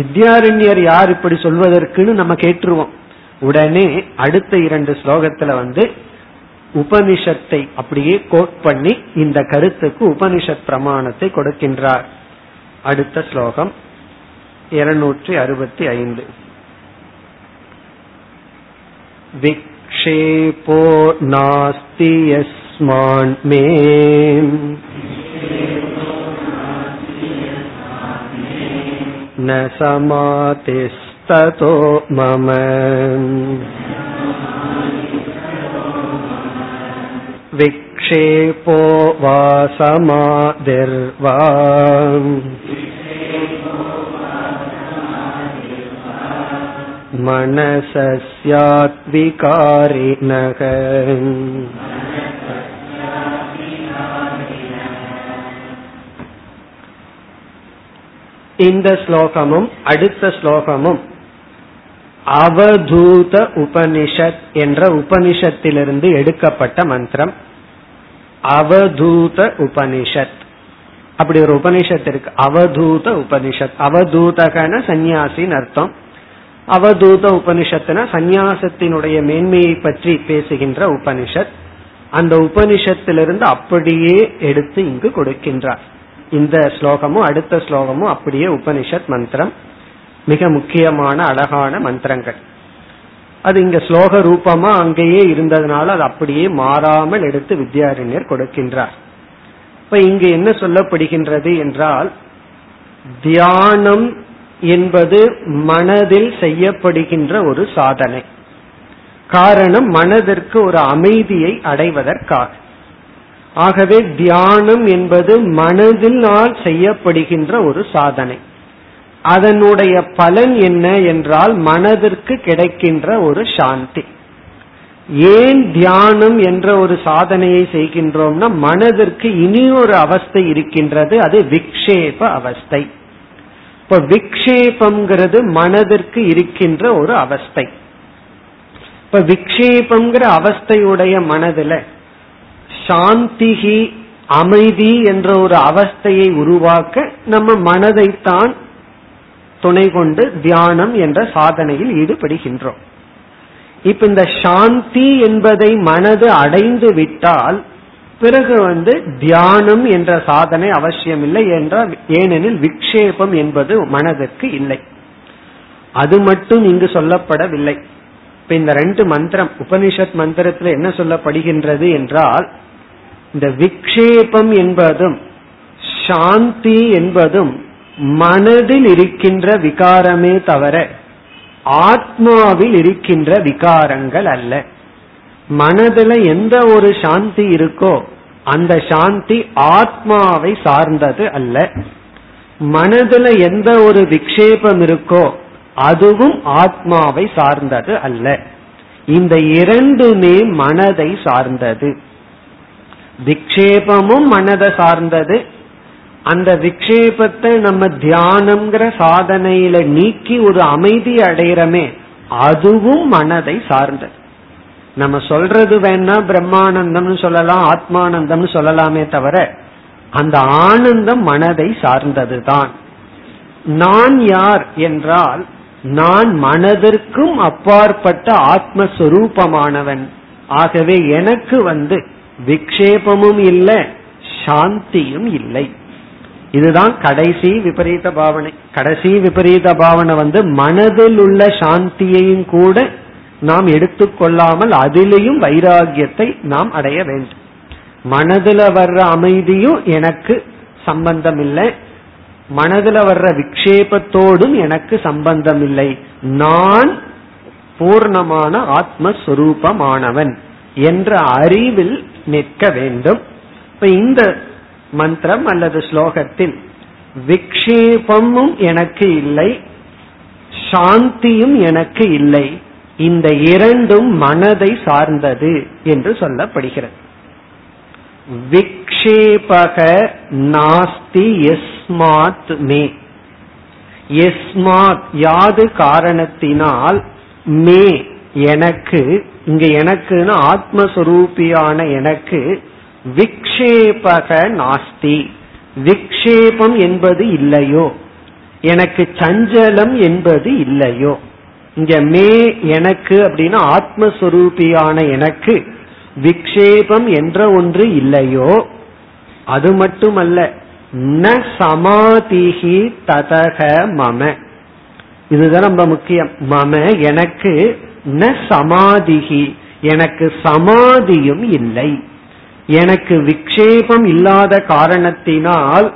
வித்யாரண்யர் யார் இப்படி சொல்வதற்குன்னு நம்ம கேட்டுருவோம். உடனே அடுத்த இரண்டு ஸ்லோகத்துல வந்து உபனிஷத்தை அப்படியே கோட் பண்ணி இந்த கருத்துக்கு உபனிஷத் பிரமாணத்தை கொடுக்கின்றார். அடுத்த ஸ்லோகம் இருநூற்று அறுபத்தி ஐந்து. விக்ஷேபோ நாஸ்தி யஸ்மான் மே ந சமாதிஸ்ததோ மம விக்ஷேபோ வா சமாதிர்வா மனசஸ்யாத் விகாரிணக. இந்த ஸ்லோகமும் அடுத்த ஸ்லோகமும் அவதூத உபனிஷத் என்ற உபனிஷத்திலிருந்து எடுக்கப்பட்ட மந்திரம். அவதூத உபனிஷத், அப்படி ஒரு உபனிஷத் இருக்கு அவதூத உபனிஷத். அவதூதகன சந்நியாசின் அர்த்தம். அவதூத உபனிஷத்துனா சந்நியாசத்தினுடைய மேன்மையை பற்றி பேசுகின்ற உபனிஷத். அந்த உபனிஷத்திலிருந்து அப்படியே எடுத்து இங்கு கொடுக்கின்றார். இந்த ஸ்லோகமும் அடுத்த ஸ்லோகமும் அப்படியே உபனிஷத் மந்திரம், மிக முக்கியமான அழகான மந்திரங்கள். அது இங்க ஸ்லோக ரூபமா அங்கேயே இருந்ததுனால அது அப்படியே மாறாமல் எடுத்து வித்யாரண்யர் கொடுக்கின்றார். இப்ப இங்கு என்ன சொல்லப்படுகின்றது என்றால், தியானம் என்பது மனதில் செய்யப்படுகின்ற ஒரு சாதனை. காரணம், மனதிற்கு ஒரு அமைதியை அடைவதற்காக. ஆகவே தியானம் என்பது மனதினால் செய்யப்படுகின்ற ஒரு சாதனை. அதனுடைய பலன் என்ன என்றால் மனதிற்கு கிடைக்கின்ற ஒரு சாந்தி. ஏன் தியானம் என்ற ஒரு சாதனையை செய்கின்றோம்னா மனதிற்கு இனி ஒரு அவஸ்தை இருக்கின்றது, அது விக்ஷேப அவஸ்தை. இப்ப விக்ஷேபம்ங்கிறது மனதிற்கு இருக்கின்ற ஒரு அவஸ்தை. இப்ப விக்ஷேபம்ங்கிற அவஸ்தையுடைய மனதுல சாந்திகி அமைதி என்ற ஒரு அவஸ்தையை உருவாக்க நம்ம மனதைத்தான் துணை கொண்டு தியானம் என்ற சாதனையில் ஈடுபடுகின்றோம். இப்ப இந்த சாந்தி என்பதை மனது அடைந்து விட்டால் பிறகு வந்து தியானம் என்ற சாதனை அவசியமில்லை என்றால், ஏனெனில் விக்ஷேபம் என்பது மனதிற்கு இல்லை. அது மட்டும் இங்கு சொல்லப்படவில்லை. இப்ப இந்த ரெண்டு மந்திரம் உபனிஷத் மந்திரத்துல என்ன சொல்லப்படுகின்றது என்றால், இந்த விக்ஷேபம் என்பதும் சாந்தி என்பதும் மனதில் இருக்கின்ற விகாரமே தவிர ஆத்மாவில் இருக்கின்ற விகாரங்கள் அல்ல. மனதுல எந்த ஒரு சாந்தி இருக்கோ அந்த சாந்தி ஆத்மாவை சார்ந்தது அல்ல. மனதுல எந்த ஒரு விக்ஷேபம் இருக்கோ அதுவும் ஆத்மாவை சார்ந்தது அல்ல. இந்த இரண்டுமே மனதை சார்ந்தது. விக்ஷேபமும் மனதை சார்ந்தது. அந்த விக்ஷேபத்தை நம்ம தியானம்ங்கிற சாதனையில நீக்கி ஒரு அமைதி அடைகிறமே, அதுவும் மனதை சார்ந்தது. நம்ம சொல்றது வேணா பிரம்மானந்தம்னு சொல்லலாம், ஆத்மானந்தம்னு சொல்லலாமே தவிர அந்த ஆனந்தம் மனதை சார்ந்ததுதான். நான் யார் என்றால் நான் மனதிற்கும் அப்பாற்பட்ட ஆத்மஸ்வரூபமானவன். ஆகவே எனக்கு வந்து விக்ஷேபமும் இல்லை, சாந்தியும் இல்லை. இதுதான் கடைசி விபரீத பாவனை. கடைசி விபரீத பாவனை வந்து மனதில் உள்ள சாந்தியையும் கூட நாம் எடுத்துக்கொள்ளாமல் அதிலேயும் வைராகியத்தை நாம் அடைய வேண்டும். மனதுல வர்ற அமைதியும் எனக்கு சம்பந்தம் இல்லை, மனதுல வர்ற விக்ஷேபத்தோடும் எனக்கு சம்பந்தம் இல்லை. நான் பூர்ணமான ஆத்மஸ்வரூபமானவன் என்ற அறிவில் நிற்க வேண்டும். இப்ப இந்த மந்திரம் அல்லது ஸ்லோகத்தில் விக்ஷேபமும் எனக்கு இல்லை, சாந்தியும் எனக்கு இல்லை, இந்த இரண்டும் மனதை சார்ந்தது என்று சொல்லப்படுகிறது. விக்ஷேபக நாஸ்தி யஸ்மாத் மே, யஸ்மாத் யாது காரணத்தினால், மே எனக்கு, இங்க எனக்குன்னு ஆத்மஸ்வரூபியான எனக்கு, விக்ஷேபக நாஸ்தி விக்ஷேபம் என்பது இல்லையோ, எனக்கு சஞ்சலம் என்பது இல்லையோ. இங்க மே எனக்கு அப்படின்னா ஆத்மஸ்வரூபியான எனக்கு விக்ஷேபம் என்ற ஒன்று இல்லையோ. அது மட்டுமல்ல, ந சமாதிஹி ததக மம, இதுதான் ரொம்ப முக்கியம். மம எனக்கு, ந சமாதிஹி எனக்கு சமாதியும் இல்லை. எனக்கு விக்ஷேபம் இல்லாத காரணத்தினால்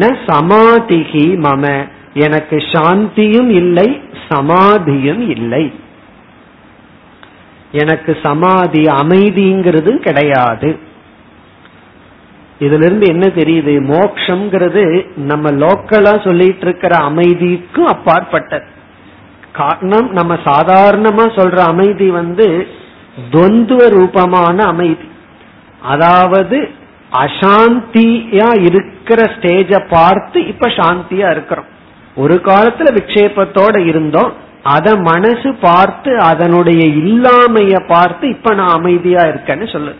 ந சமாதிஹி மம எனக்கு சாந்தியும் இல்லை சமாதியும் இல்லை. எனக்கு சமாதி அமைதிங்கிறது கிடையாது. இதுல இருந்து என்ன தெரியுது? மோக்ஷம்ங்கிறது நம்ம லோக்கலா சொல்லிட்டு இருக்கிற அமைதிக்கும் அப்பாற்பட்டது. காரணம், நம்ம சாதாரணமா சொல்ற அமைதி வந்து துவந்துவ ரூபமான அமைதி. அதாவது அசாந்தியா இருக்கிற ஸ்டேஜ பார்த்து இப்ப சாந்தியா இருக்கிறோம். ஒரு காலத்துல விக்ஷேபத்தோட இருந்தோம், அத மனசு பார்த்து அதனுடைய இல்லாமைய பார்த்து இப்ப நான் அமைதியா இருக்கேன்னு சொல்லு.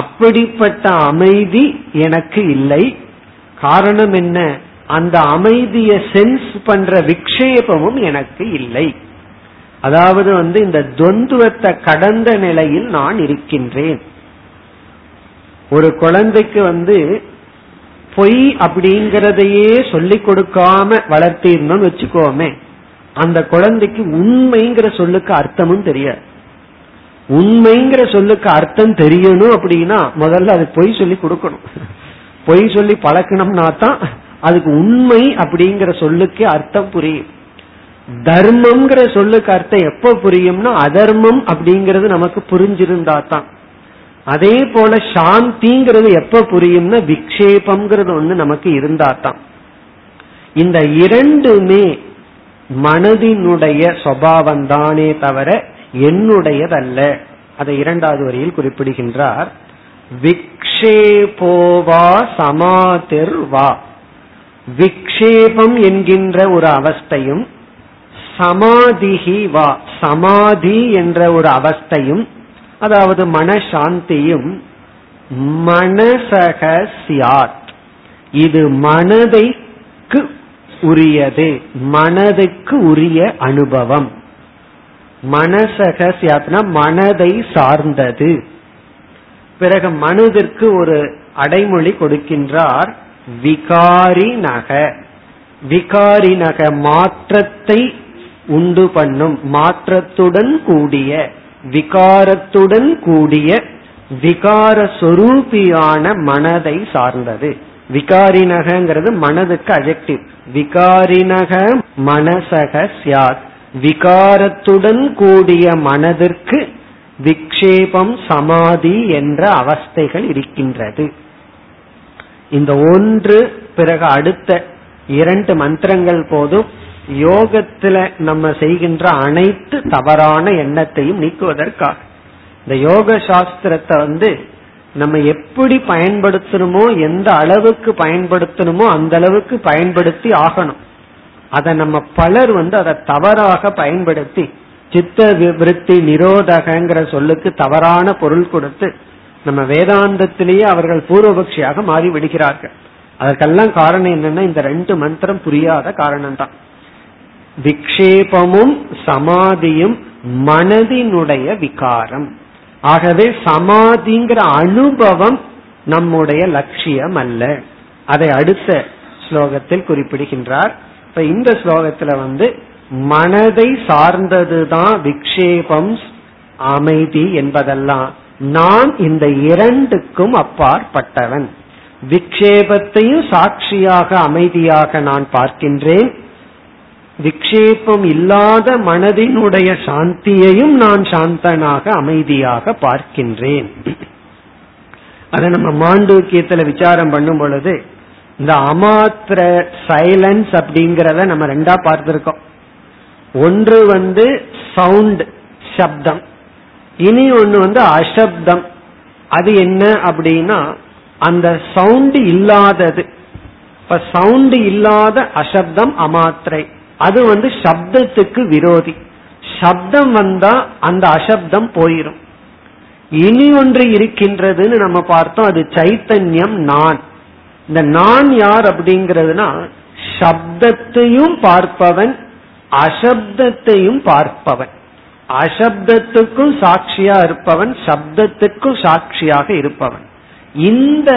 அப்படிப்பட்ட அமைதி எனக்கு இல்லை. காரணம் என்ன? அந்த அமைதிய சென்ஸ் பண்ற விக்ஷேபமும் எனக்கு இல்லை. அதாவது வந்து இந்த துவந்துவத்தை கடந்த நிலையில் நான் இருக்கின்றேன். ஒரு குழந்தைக்கு வந்து பொய் அப்படிங்கறதையே சொல்லி கொடுக்காம வளர்த்திருந்தோம் வச்சுக்கோமே, அந்த குழந்தைக்கு உண்மைங்கிற சொல்லுக்கு அர்த்தமும் தெரியாது. உண்மைங்கிற சொல்லுக்கு அர்த்தம் தெரியணும் அப்படின்னா முதல்ல அது பொய் சொல்லி கொடுக்கணும். பொய் சொல்லி பழக்கணும்னா தான் அதுக்கு உண்மை அப்படிங்கிற சொல்லுக்கு அர்த்தம் புரியும். தர்மம்ங்கிற சொல்லுக்கு அர்த்தம் எப்ப புரியும்னா அதர்மம் அப்படிங்கறது நமக்கு புரிஞ்சிருந்தா தான். அதே போல சாந்திங்கிறது எப்ப புரியும்னா விக்ஷேபம்ங்கிறது ஒண்ணு நமக்கு இருந்தா தான். இந்த இரண்டுமே மனதினுடைய சுபாவம் தானே தவிர என்னுடையதல்ல. அதை இரண்டாவது வரியில் குறிப்பிடுகின்றார். விக்ஷேபோவா சமாதிர்வா, விக்ஷேபம் என்கின்ற ஒரு அவஸ்தையும் சமாதிஹி வா சமாதி என்ற ஒரு அவஸ்தையும், அதாவது மனசாந்தியும் மனசக சியாத், இது மனதைக்கு உரியது, மனதுக்கு உரிய அனுபவம். மனசக சியாத்னா மனதை சார்ந்தது. பிறகு மனதிற்கு ஒரு அடைமொழி கொடுக்கின்றார், விகாரி நக, விகாரி நக மாற்றத்தை உண்டு பண்ணும், மாற்றத்துடன் கூடிய விகாரத்துடன் கூடிய விகார சொரூபியான மனதை சார்ந்தது. விகாரினகிறது மனதுக்கு அஜெக்டிவ். விகாரினக மனசக சியாத், விகாரத்துடன் கூடிய மனதிற்கு விக்ஷேபம் சமாதி என்ற அவஸ்தைகள் இருக்கின்றது. இந்த ஒன்று பிறகு அடுத்த இரண்டு மந்திரங்கள் போதும் யோகத்துல நம்ம செய்கின்ற அனைத்து தவறான எண்ணத்தையும் நீக்குவதற்காக. இந்த யோக சாஸ்திரத்தை வந்து நம்ம எப்படி பயன்படுத்தணுமோ, எந்த அளவுக்கு பயன்படுத்தணுமோ அந்த அளவுக்கு பயன்படுத்தி ஆகணும். அதை நம்ம பலர் வந்து அதை தவறாக பயன்படுத்தி சித்த விவருத்தி நிரோதகங்கிற சொல்லுக்கு தவறான பொருள் கொடுத்து நம்ம வேதாந்தத்திலேயே அவர்கள் பூர்வபக்ஷியாக மாறி விடுகிறார்கள். அதற்கெல்லாம் காரணம் என்னன்னா இந்த ரெண்டு மந்திரம் புரியாத காரணம் தான். விக்ஷேபமும் சமாதியும் மனதினுடைய விகாரம். ஆகவே சமாதிங்கிற அனுபவம் நம்முடைய லட்சியம் அல்ல. அதை அடுத்த ஸ்லோகத்தில் குறிப்பிடுகின்றார். இப்ப இந்த ஸ்லோகத்துல வந்து மனதை சார்ந்ததுதான் விக்ஷேபம், அமைதி என்பதெல்லாம். நான் இந்த இரண்டுக்கும் அப்பாற்பட்டவன். விக்ஷேபத்தையும் சாட்சியாக அமைதியாக நான் பார்க்கின்றேன், விக்ஷேபம் இல்லாத மனதினுடைய சாந்தியையும் நான் சாந்தனாக அமைதியாக பார்க்கின்றேன். அதை நம்ம மாண்டூக்கியத்துல விசாரம் பண்ணும் பொழுது இந்த அமாத்திர சைலன்ஸ் அப்படிங்கறத நம்ம ரெண்டா பார்த்திருக்கோம். ஒன்று வந்து சவுண்ட் சப்தம், இனி ஒன்று வந்து அசப்தம். அது என்ன அப்படின்னா அந்த சவுண்ட் இல்லாதது. இப்ப சவுண்ட் இல்லாத அசப்தம் அமாத்திரை, அது வந்து சப்தத்துக்கு விரோதி. சப்தம் வந்தா அந்த அசப்தம் போயிரும். இனி ஒன்று இருக்கின்றதுன்னு நம்ம பார்த்தோம், அது சைத்தன்யம் நான். இந்த நான் யார் அப்படிங்கிறதுனா சப்தத்தையும் பார்ப்பவன் அசப்தத்தையும் பார்ப்பவன், அசப்தத்துக்கும் சாட்சியா இருப்பவன் சப்தத்துக்கும் சாட்சியாக இருப்பவன். இந்த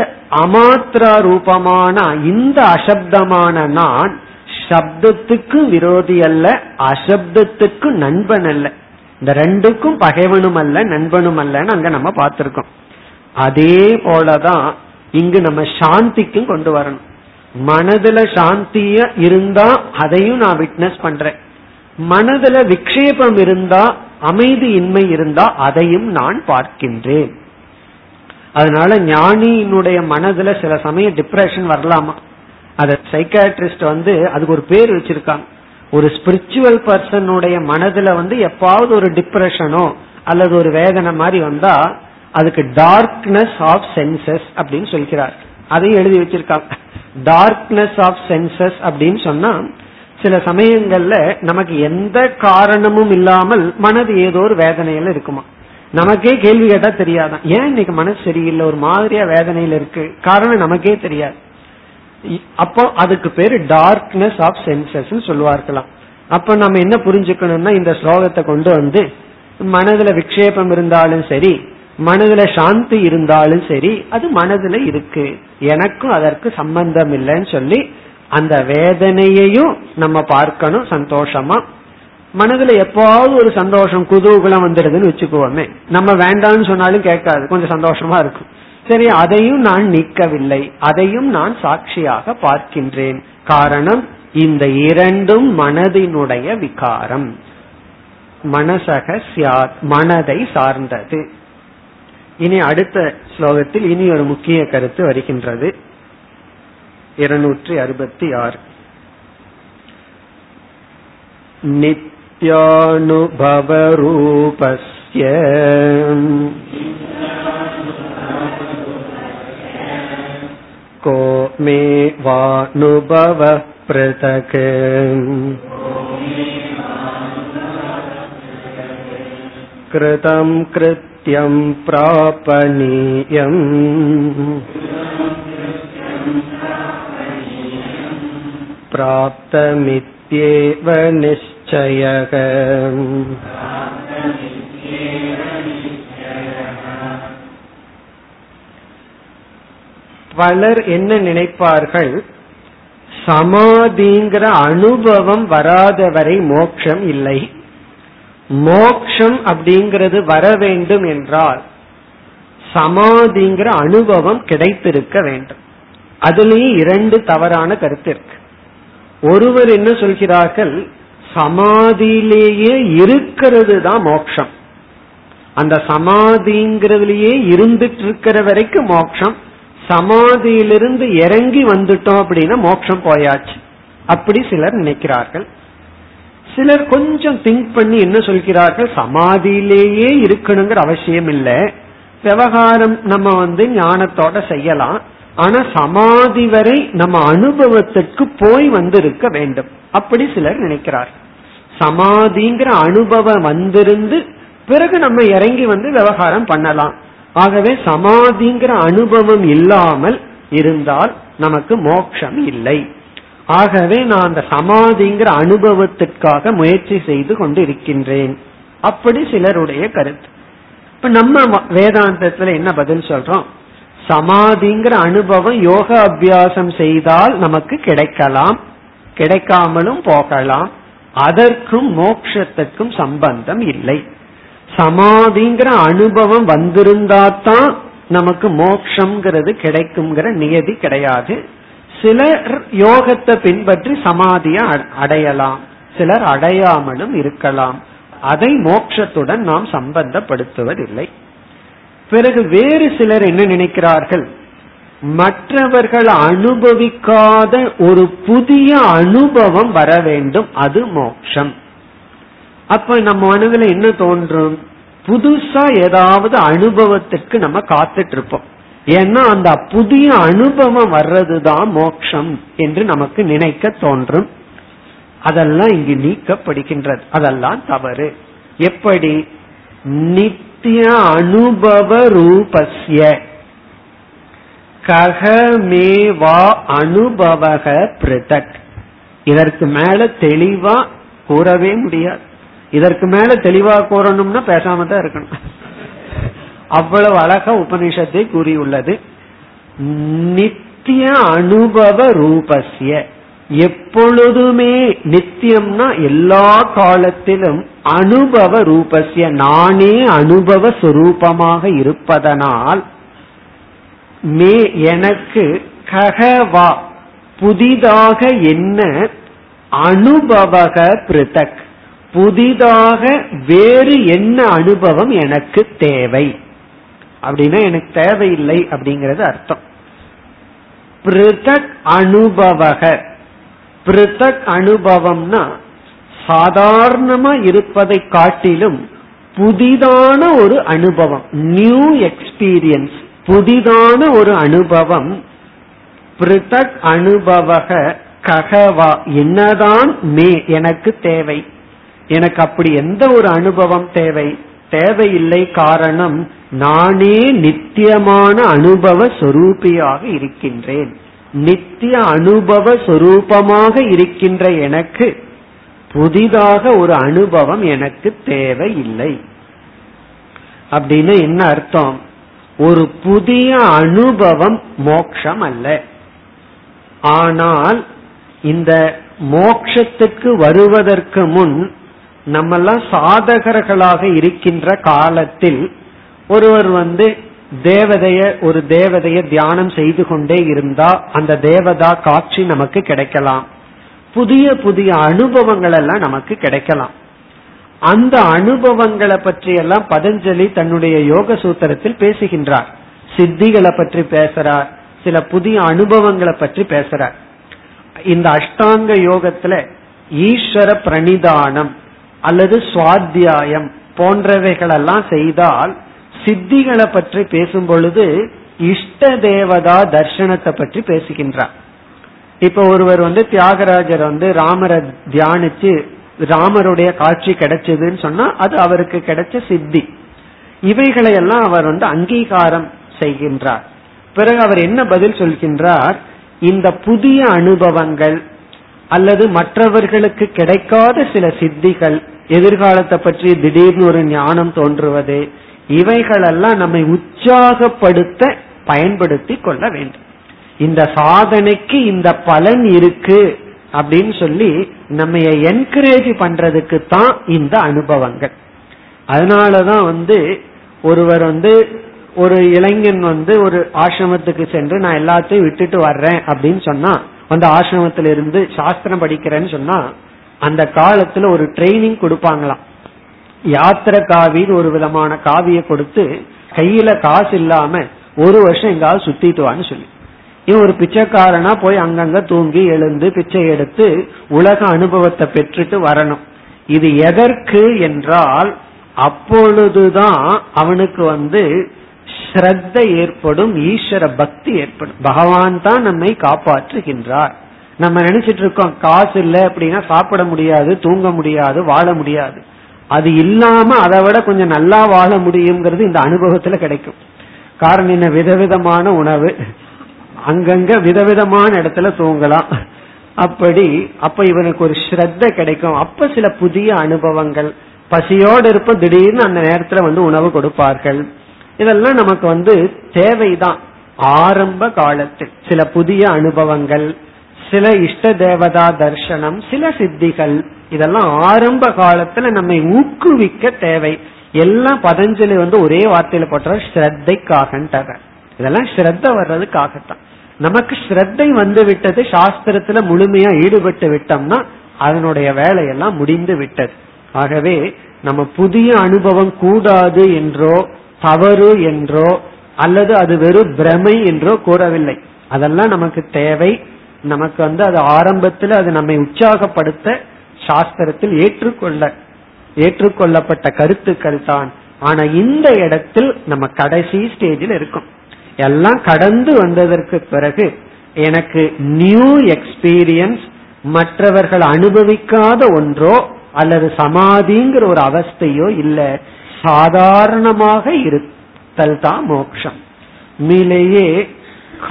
அமாத்ரா ரூபமான இந்த அசப்தமான நான் சப்தத்துக்கு விரோதி அல்ல, அசப்தத்துக்கு நண்பன் அல்ல. இந்த ரெண்டுக்கும் பகைவனும் அல்ல நண்பனும் அல்லன்னு அங்க நம்ம பார்த்திருக்கோம். அதே போலதான் இங்கு நம்ம சாந்திக்கும் கொண்டு வரணும். மனதுல சாந்தியா இருந்தா அதையும் நான் விட்னஸ் பண்றேன், மனதுல விக்ஷேபம் இருந்தா அமைதி இன்மை இருந்தா அதையும் நான் பார்க்கின்றேன். அதனால ஞானியினுடைய மனதுல சில சமயம் டிப்ரெஷன் வரலாமா, அத சைக்காட்ரிஸ்ட் வந்து அதுக்கு ஒரு பேர் வச்சிருக்காங்க. ஒரு ஸ்பிரிச்சுவல் பர்சனுடைய மனதுல வந்து எப்பாவது ஒரு டிப்ரெஷனோ அல்லது ஒரு வேதனை மாதிரி வந்தா அதுக்கு டார்க்னஸ் ஆஃப் சென்சஸ் அப்படின்னு சொல்கிறார். அதையும் எழுதி வச்சிருக்காங்க. டார்க்னஸ் ஆஃப் சென்சஸ் அப்படின்னு சொன்னா சில சமயங்கள்ல நமக்கு எந்த காரணமும் இல்லாமல் மனது ஏதோ ஒரு வேதனையில இருக்குமா, நமக்கே கேள்வி கேட்டா தெரியாதான் ஏன் இன்னைக்கு மனசு சரியில்லை ஒரு மாதிரியா வேதனையில இருக்கு, காரணம் நமக்கே தெரியாது. அப்போ அதுக்கு பேரு டார்க்னஸ் ஆஃப் சென்சஸ் சொல்லுவார்களாம். அப்ப நம்ம என்ன புரிஞ்சுக்கணும்னா இந்த ஸ்லோகத்தை கொண்டு வந்து மனதுல விக்ஷேபம் இருந்தாலும் சரி மனதுல சாந்தி இருந்தாலும் சரி அது மனதுல இருக்கு, எனக்கும் அதற்கு சம்பந்தம் இல்லைன்னு சொல்லி அந்த வேதனையையும் நம்ம பார்க்கணும் சந்தோஷமா. மனதுல எப்பாவது ஒரு சந்தோஷம் குதூகலம் வந்துடுதுன்னு வச்சுக்குவோமே, நம்ம வேண்டாம்னு சொன்னாலும் கேட்காது, கொஞ்சம் சந்தோஷமா இருக்கும். சரி, அதையும் நான் நீக்கவில்லை, அதையும் நான் சாட்சியாக பார்க்கின்றேன். காரணம் இந்த இரண்டும் மனதினுடைய விகாரம், மனசக சியாத் மனதை சார்ந்தது. இனி அடுத்த ஸ்லோகத்தில் இனி ஒரு முக்கிய கருத்து வருகின்றது. இருநூற்றி அறுபத்தி ஆறு. நித்யானுபவரூபஸ்ய கோ மே வானுபவ ப்ரதக் கிருதம் கிருத் பிராபணியம். பிராப்தமித்யேவ நிச்சயக. பலர் என்ன நினைப்பார்கள், சமாதிங்கிற அனுபவம் வராதவரை மோட்சம் இல்லை, மோக்ஷம் அப்படிங்கிறது வர வேண்டும் என்றால் சமாதிங்கிற அனுபவம் கிடைத்திருக்க வேண்டும். அதுலேயும் இரண்டு தவறான கருத்து இருக்கு. ஒருவர் என்ன சொல்கிறார்கள், சமாதியிலேயே இருக்கிறது தான் மோக்ஷம், அந்த சமாதிங்கிறதுலயே இருந்துட்டு இருக்கிற வரைக்கும் மோக்ஷம், சமாதியிலிருந்து இறங்கி வந்துட்டோம் அப்படின்னா மோக்ஷம் போயாச்சு அப்படி சிலர் நினைக்கிறார்கள். சிலர் கொஞ்சம் திங்க் பண்ணி என்ன சொல்கிறார்கள், சமாதியிலேயே இருக்கணுங்கிற அவசியம் இல்லை, விவகாரம் நம்ம வந்து ஞானத்தோட செய்யலாம், ஆனா சமாதி வரை நம்ம அனுபவத்திற்கு போய் வந்து இருக்க வேண்டும் அப்படி சிலர் நினைக்கிறார்கள். சமாதிங்கிற அனுபவம் வந்திருந்து பிறகு நம்ம இறங்கி வந்து விவகாரம் பண்ணலாம். ஆகவே சமாதிங்கிற அனுபவம் இல்லாமல் இருந்தால் நமக்கு மோட்சம் இல்லை. ஆகவே நான் அந்த சமாதிங்கிற அனுபவத்திற்காக முயற்சி செய்து கொண்டு இருக்கின்றேன், அப்படி சிலருடைய கருத்து. இப்ப நம்ம வேதாந்தத்துல என்ன பதில் சொல்றோம்? சமாதிங்கிற அனுபவம் யோக அபியாசம் செய்தால் நமக்கு கிடைக்கலாம், கிடைக்காமலும் போகலாம், அதற்கும் மோட்சத்துக்கும் சம்பந்தம் இல்லை. சமாதிங்கிற அனுபவம் வந்திருந்தாதான் நமக்கு மோட்சம்ங்கிறது கிடைக்குங்கிற நியதி கிடையாது. சிலர் யோகத்தை பின்பற்றி சமாதியை அடையலாம், சிலர் அடையாமலும் இருக்கலாம். அதை மோட்சத்துடன் நாம் சம்பந்தப்படுத்துவதில்லை. பிறகு வேறு சிலர் என்ன நினைக்கிறார்கள்? மற்றவர்கள் அனுபவிக்காத ஒரு புதிய அனுபவம் வர வேண்டும், அது மோட்சம். அப்ப நம்ம மனதில் என்ன தோன்றும்? புதுசா ஏதாவது அனுபவத்திற்கு நம்ம காத்துட்டு இருப்போம். ஏன்னா அந்த புதிய அனுபவம் வர்றதுதான் மோட்சம் என்று நமக்கு நினைக்க தோன்றும். அதெல்லாம் இங்கு நீக்கப்படுகின்றது. அதெல்லாம் தவறு. எப்படி? நித்திய அனுபவ ரூபஸ்ய கஹமேவா அனுபவக பிரதக். இதற்கு மேல தெளிவா கூறவே முடியாது. இதற்கு மேல தெளிவா கூறணும்னா பேசாம தான் இருக்கணும். அவ்வளவு அழகா உபனிஷத்தை கூறியுள்ளது. நித்திய அனுபவ ரூபஸ்ய, எப்பொழுதுமே நித்தியம்னா எல்லா காலத்திலும், அனுபவ ரூபஸ்ய நானே அனுபவ சுரூபமாக இருப்பதனால், மே எனக்கு, கஹவா புதிதாக என்ன, அனுபவக பிருதக் புதிதாக வேறு என்ன அனுபவம் எனக்கு தேவை. அப்படின்னா எனக்கு தேவையில்லை அப்படிங்கறது அர்த்தம். பிருதக் அனுபவக, பிருதக் அனுபவம்னா சாதாரணமா இருப்பதை காட்டிலும் புதிதான ஒரு அனுபவம், நியூ எக்ஸ்பீரியன்ஸ், புதிதான ஒரு அனுபவம். பிருதக் அனுபவக ககவா, என்னதான் மே எனக்கு தேவை, எனக்கு அப்படி எந்த ஒரு அனுபவம் தேவை? தேவையில்லை. காரணம், நானே நித்தியமான அனுபவ சொரூபியாக இருக்கின்றேன். நித்திய அனுபவ சொரூபமாக இருக்கின்ற எனக்கு புதிதாக ஒரு அனுபவம் எனக்கு தேவையில்லை. அப்படின்னு என்ன அர்த்தம்? ஒரு புதிய அனுபவம் மோட்சம் அல்ல. ஆனால் இந்த மோட்சத்துக்கு வருவதற்கு முன் நம்மெல்லாம் சாதகர்களாக இருக்கின்ற காலத்தில் ஒருவர் வந்து தேவதைய ஒரு தேவதைய தியானம் செய்து கொண்டே இருந்தா அந்த தேவதா காட்சி நமக்கு கிடைக்கலாம், புதிய புதிய அனுபவங்கள் எல்லாம் நமக்கு கிடைக்கலாம். அந்த அனுபவங்களை பற்றி எல்லாம் பதஞ்சலி தன்னுடைய யோக சூத்திரத்தில் பேசுகின்றார். சித்திகளை பற்றி பேசுறார், சில புதிய அனுபவங்களை பற்றி பேசுறார். இந்த அஷ்டாங்க யோகத்துல ஈஸ்வர பிரணிதானம் அல்லது சுவாத்தியாயம் போன்றவைகளெல்லாம் செய்தால் சித்திகளை பற்றி பேசும் பொழுது இஷ்ட தேவதா தர்சனத்தை பற்றி பேசுகின்றார். இப்ப ஒருவர் வந்து தியாகராஜர் வந்து ராமரை தியானிச்சு ராமருடைய காட்சி கிடைச்சதுன்னு சொன்னா அது அவருக்கு கிடைச்ச சித்தி. இவைகளையெல்லாம் அவர் வந்து அங்கீகாரம் செய்கின்றார். பிறகு அவர் என்ன பதில் சொல்கின்றார்? இந்த புதிய அனுபவங்கள் அல்லது மற்றவர்களுக்கு கிடைக்காத சில சித்திகள், எதிர்காலத்தை பற்றி திடீர்னு ஒரு ஞானம் தோன்றுவது, இவைகளெல்லாம் நம்மை உற்சாகப்படுத்த பயன்படுத்தி கொள்ள வேண்டும். இந்த சாதனைக்கு இந்த பலன் இருக்கு அப்படின்னு சொல்லி நம்ம என்கரேஜ் பண்றதுக்கு தான் இந்த அனுபவங்கள். அதனாலதான் வந்து ஒருவர் வந்து ஒரு இளைஞன் வந்து ஒரு ஆசிரமத்துக்கு சென்று நான் எல்லாத்தையும் விட்டுட்டு வர்றேன் அப்படின்னு சொன்னா, அந்த ஆசிரமத்திலிருந்து சாஸ்திரம் படிக்கிறேன்னு சொன்னா, அந்த காலத்துல ஒரு ட்ரைனிங் கொடுப்பாங்களாம். யாத்திரை காவின்னு ஒரு விதமான காவிய கொடுத்து கையில காசு இல்லாம ஒரு வருஷம் எங்காவது சுத்திட்டுவான்னு சொல்லி, இவன் ஒரு பிச்சைக்காரனா போய் அங்கங்க தூங்கி எழுந்து பிச்சை எடுத்து உலக அனுபவத்தை பெற்றுட்டு வரணும். இது எதற்கு என்றால் அப்பொழுதுதான் அவனுக்கு வந்து ஸ்ரத்த ஏற்படும், ஈஸ்வர பக்தி ஏற்படும். பகவான் தான் நம்மை காப்பாற்றுகின்றார், நம்ம நினைச்சிட்டு இருக்கோம் காசு இல்ல அப்படின்னா சாப்பிட முடியாது, தூங்க முடியாது, வாழ முடியாது. அது இல்லாம அதை விட கொஞ்சம் நல்லா வாழ முடியுங்கிறது இந்த அனுபவத்துல கிடைக்கும். காரணம் என்ன, விதவிதமான உணவு, அங்கங்க விதவிதமான இடத்துல தூங்கலாம். அப்படி அப்ப இவனுக்கு ஒரு ஸ்ரத்த கிடைக்கும். அப்ப சில புதிய அனுபவங்கள், பசியோடு இருப்ப திடீர்னு அந்த நேரத்துல வந்து உணவு கொடுப்பார்கள். இதெல்லாம் நமக்கு வந்து தேவைதான் ஆரம்ப காலத்தில். சில புதிய அனுபவங்கள், சில இஷ்ட தேவதா தர்சனம், சில சித்திகள், இதெல்லாம் ஆரம்ப காலத்துல நம்மை ஊக்குவிக்க தேவை. எல்லாம் பதஞ்சலி வந்து ஒரே வார்த்தையில போட்ட ஸ்ரத்தைக்காக, இதெல்லாம் ஸ்ரத்த வர்றதுக்காகத்தான். நமக்கு ஸ்ரத்தை வந்து விட்டது, சாஸ்திரத்துல முழுமையா ஈடுபட்டு விட்டோம்னா அதனுடைய வேலையெல்லாம் முடிந்து விட்டது. ஆகவே நம்ம புதிய அனுபவம் கூடாது என்றோ தவறு என்றோ அல்லது அது வெறும் பிரமை என்றோ கூறவில்லை. அதெல்லாம் நமக்கு தேவை. நமக்கு வந்து அது ஆரம்பத்தில் அது நம்மை உற்சாகப்படுத்த சாஸ்திரத்தில் ஏற்றுக்கொள்ள ஏற்றுக்கொள்ளப்பட்ட கருத்துக்கள் தான். ஆனா இந்த இடத்தில் நம்ம கடைசி ஸ்டேஜில் இருக்கும். எல்லாம் கடந்து வந்ததற்கு பிறகு எனக்கு நியூ எக்ஸ்பீரியன்ஸ், மற்றவர்கள் அனுபவிக்காத ஒன்றோ அல்லது சமாதிங்கிற ஒரு அவஸ்தையோ இல்லை, சாதாரணமாக இருத்தல் தான் மோட்சம். உண்மையிலேயே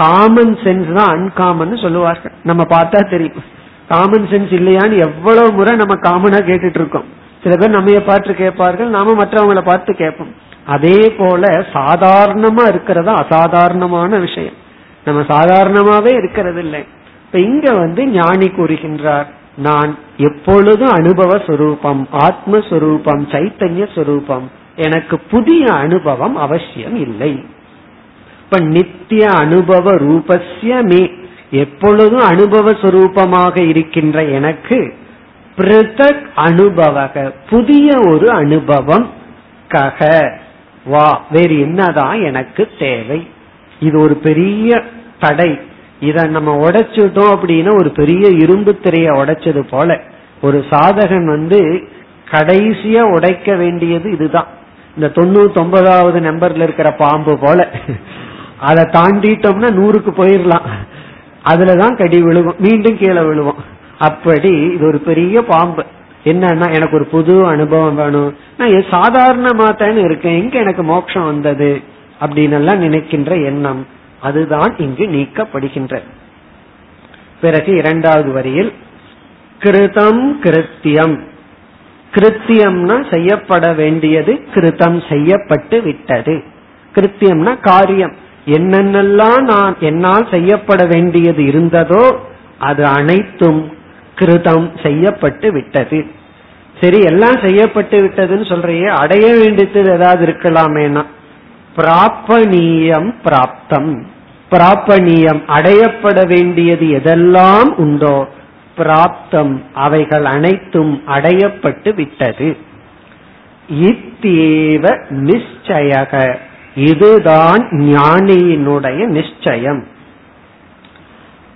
காமன் சென்ஸ் தான் அன்காமன் சொல்லுவார்கள். நம்ம பார்த்தா தெரியும் காமன் சென்ஸ் இல்லையான்னு எவ்வளவு முறை நம்ம காமனா கேட்டுட்டு இருக்கோம். சில பேர் நம்மைய பார்த்து கேட்பார்கள், நாம மற்றவங்களை பார்த்து கேட்போம். அதே போல சாதாரணமா இருக்கிறதா அசாதாரணமான விஷயம், நம்ம சாதாரணமாவே இருக்கிறது இல்லை. இப்ப இங்க வந்து ஞானி கூறுகின்றார், நான் எப்பொழுதும் அனுபவ சொரூபம், ஆத்மஸ்வரூபம், சைத்தன்ய சொரூபம், எனக்கு புதிய அனுபவம் அவசியம் இல்லை. இப்ப நித்திய அனுபவ ரூபஸ்யமே, எப்பொழுதும் அனுபவ சொரூபமாக இருக்கின்ற எனக்கு பிரதக் அனுபவக, புதிய ஒரு அனுபவம் கக வா, வேறு என்னதான் எனக்கு தேவை. இது ஒரு பெரிய தடை. இத நம்ம உடைச்சுட்டோம் அப்படின்னா ஒரு பெரிய இரும்பு திரைய உடைச்சது போல. ஒரு சாதகன் வந்து கடைசியா உடைக்க வேண்டியது இதுதான். இந்த தொண்ணூத்தி ஒன்பதாவது நம்பர்ல இருக்கிற பாம்பு போல அதை தாண்டிட்டோம்னா நூறுக்கு போயிடலாம், அதுலதான் கடி விழுவோம், மீண்டும் கீழே விழுவோம். அப்படி இது ஒரு பெரிய பாம்பு. என்னன்னா எனக்கு ஒரு புது அனுபவம் வேணும், நான் சாதாரணமா தானே இருக்கேன், எங்க எனக்கு மோட்சம் வந்தது அப்படின்னு எல்லாம் நினைக்கின்ற எண்ணம் அதுதான் இங்கு நீக்கப்படுகின்ற. பிறகு இரண்டாவது வரியில் கிருதம் கிருத்தியம், கிருத்தியம்னா செய்யப்பட வேண்டியது, கிருதம் செய்யப்பட்டு விட்டது. கிருத்தியம்னா காரியம், என்னென்னலாம் நான் என்னால் செய்யப்பட வேண்டியது இருந்ததோ அது அனைத்தும் கிருதம் செய்யப்பட்டு விட்டது. சரி, எல்லாம் செய்யப்பட்டு விட்டதுன்னு சொல்றியே, அடைய வேண்டியது ஏதாவது இருக்கலாமேனா பிராபணியம் பிராப்தம். பிராபணியம் அடையப்பட வேண்டியது எதெல்லாம் உண்டோ பிராப்தம், அவைகள் அனைத்தும் அடையப்பட்டு விட்டது. இத்தேவ நிச்சயக, இதுதான் ஞானியினுடைய நிச்சயம்.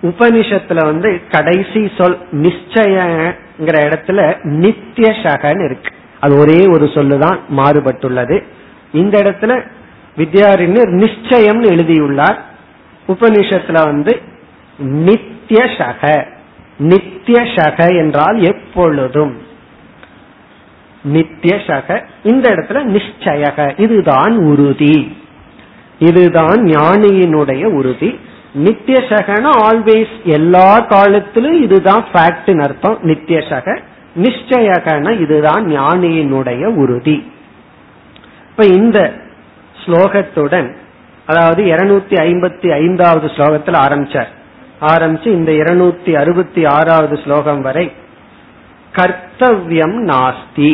உபனிஷத்துல வந்து கடைசி சொல் நிச்சயங்கிற இடத்துல நித்தியசகன் இருக்கு, அது ஒரே ஒரு சொல்லுதான் மாறுபட்டுள்ளது. இந்த இடத்துல வித்யாரண்யர் நிச்சயம்னு எழுதியுள்ளார், உபனிஷத்துல வந்து நித்தியசக. நித்தியசக என்றால் எப்பொழுதும் நித்தியசக, இந்த இடத்துல நிச்சயக, இதுதான் உறுதி, இதுதான் ஞானியினுடைய உறுதி. நித்தியசகன ஆல்வேஸ், எல்லா காலத்திலும் இதுதான் ஃபேக்ட்னு அர்த்தம் நித்தியசக. நிச்சயகன இதுதான் ஞானியினுடைய உறுதி. இப்ப இந்த ஸ்லோகத்துடன், அதாவது இருநூத்தி ஐம்பத்தி ஐந்தாவது ஸ்லோகத்தில் ஆரம்பிச்சார், ஆரம்பிச்சு இந்த இருநூத்தி அறுபத்தி ஆறாவது ஸ்லோகம் வரை கர்த்தவ்யம் நாஸ்தி,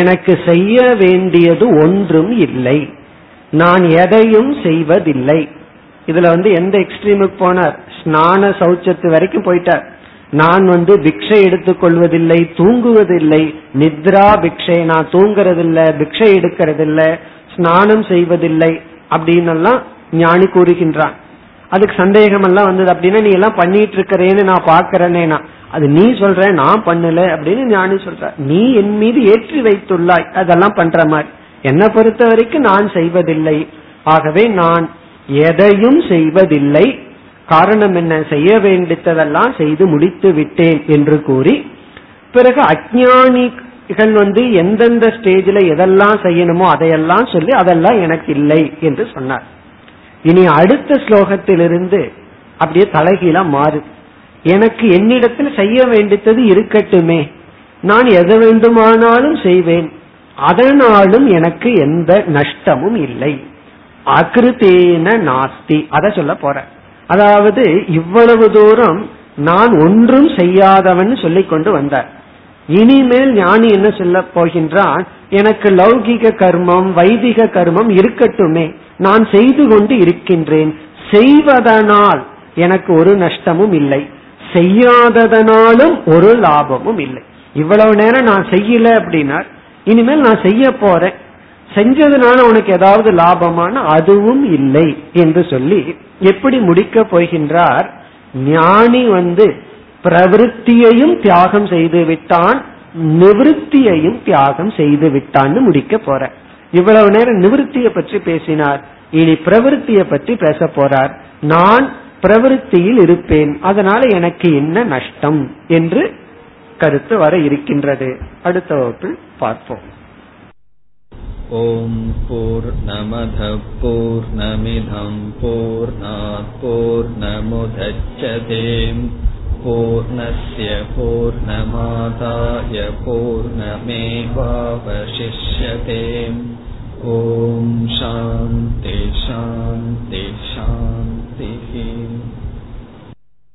எனக்கு செய்ய வேண்டியது ஒன்றும் இல்லை, நான் எதையும் செய்வதில்லை. இதுல வந்து எந்த எக்ஸ்ட்ரீமுக்கு போனார், ஸ்நான சௌச்சத்து வரைக்கும் போயிட்டார். நான் வந்து பிக்ஷை எடுத்துக் கொள்வதில்லை, தூங்குவதில்லை, நித்ரா பிக்ஷை, நான் தூங்குறதில்லை, பிக்ஷை எடுக்கிறதில்லை, ஸ்நானம் செய்வதில்லை அப்படின்னு எல்லாம் ஞானி கூறுகின்றான். அதுக்கு சந்தேகம் எல்லாம் வந்தது, அப்படின்னா நீ எல்லாம் பண்ணிட்டு இருக்கிறேன்னு நான் பாக்கிறேன்னா அது நீ சொல்ற, நான் பண்ணல அப்படின்னு ஞானி சொல்ற. நீ என் மீது ஏற்றி வைத்துள்ளாய் அதெல்லாம் பண்ற மாதிரி, என்னை பொறுத்த வரைக்கும் நான் செய்வதில்லை. ஆகவே நான் எதையும் செய்வதில்லை, காரணம் என்ன, செய்ய வேண்டியதெல்லாம் செய்து முடித்து விட்டேன் என்று கூறி, பிறகு அஞ்ஞானிகள் வந்து எந்தெந்த ஸ்டேஜில் எதெல்லாம் செய்யணுமோ அதையெல்லாம் சொல்லி அதெல்லாம் எனக்கு இல்லை என்று சொன்னார். இனி அடுத்த ஸ்லோகத்திலிருந்து அப்படியே தலைகீழா மாறு, எனக்கு என்னிடத்தில் செய்ய வேண்டியது இருக்கட்டுமே, நான் எது வேண்டுமானாலும் செய்வேன், அதனாலும் எனக்கு எந்த நஷ்டமும் இல்லை, அகிருதேன நாஸ்தி, அத சொல்ல போற. அதாவது இவ்வளவு தூரம் நான் ஒன்றும் செய்யாதவன் சொல்லிக் கொண்டு வந்தார். இனிமேல் ஞானி என்ன சொல்ல போகின்றான், எனக்கு லௌகிக கர்மம் வைதிக கர்மம் இருக்கட்டுமே, நான் செய்து கொண்டு இருக்கின்றேன், செய்வதனால் எனக்கு ஒரு நஷ்டமும் இல்லை, செய்யாததனாலும் ஒரு லாபமும் இல்லை. இவ்வளவு நேரம் நான் செய்யல அப்படின்னா இனிமேல் நான் செய்ய போறேன், செஞ்சதுனால உனக்கு ஏதாவது லாபமான அதுவும் இல்லை என்று சொல்லி எப்படி முடிக்க போகின்றார். ஞானி வந்து பிரவிற்த்தியையும் தியாகம் செய்து விட்டான், நிவிருத்தியையும் தியாகம் செய்து விட்டான்னு முடிக்க போற. இவ்வளவு நேரம் நிவிருத்தியை பற்றி பேசினார், இனி பிரவிற்த்தியை பற்றி பேச போறார். நான் பிரவிற்த்தியில் இருப்பேன், அதனால எனக்கு என்ன நஷ்டம் என்று கருத்து வர இருக்கின்றது. அடுத்த வகுப்பில் பார்ப்போம். ஓம் பூர்ணமத பூர்ணமிதம் பூர்ணாத் பூர்ணமுதச்யதே பூர்ணஸ்ய பூர்ணமாதாய பூர்ணமேவாவசிஷ்யதே.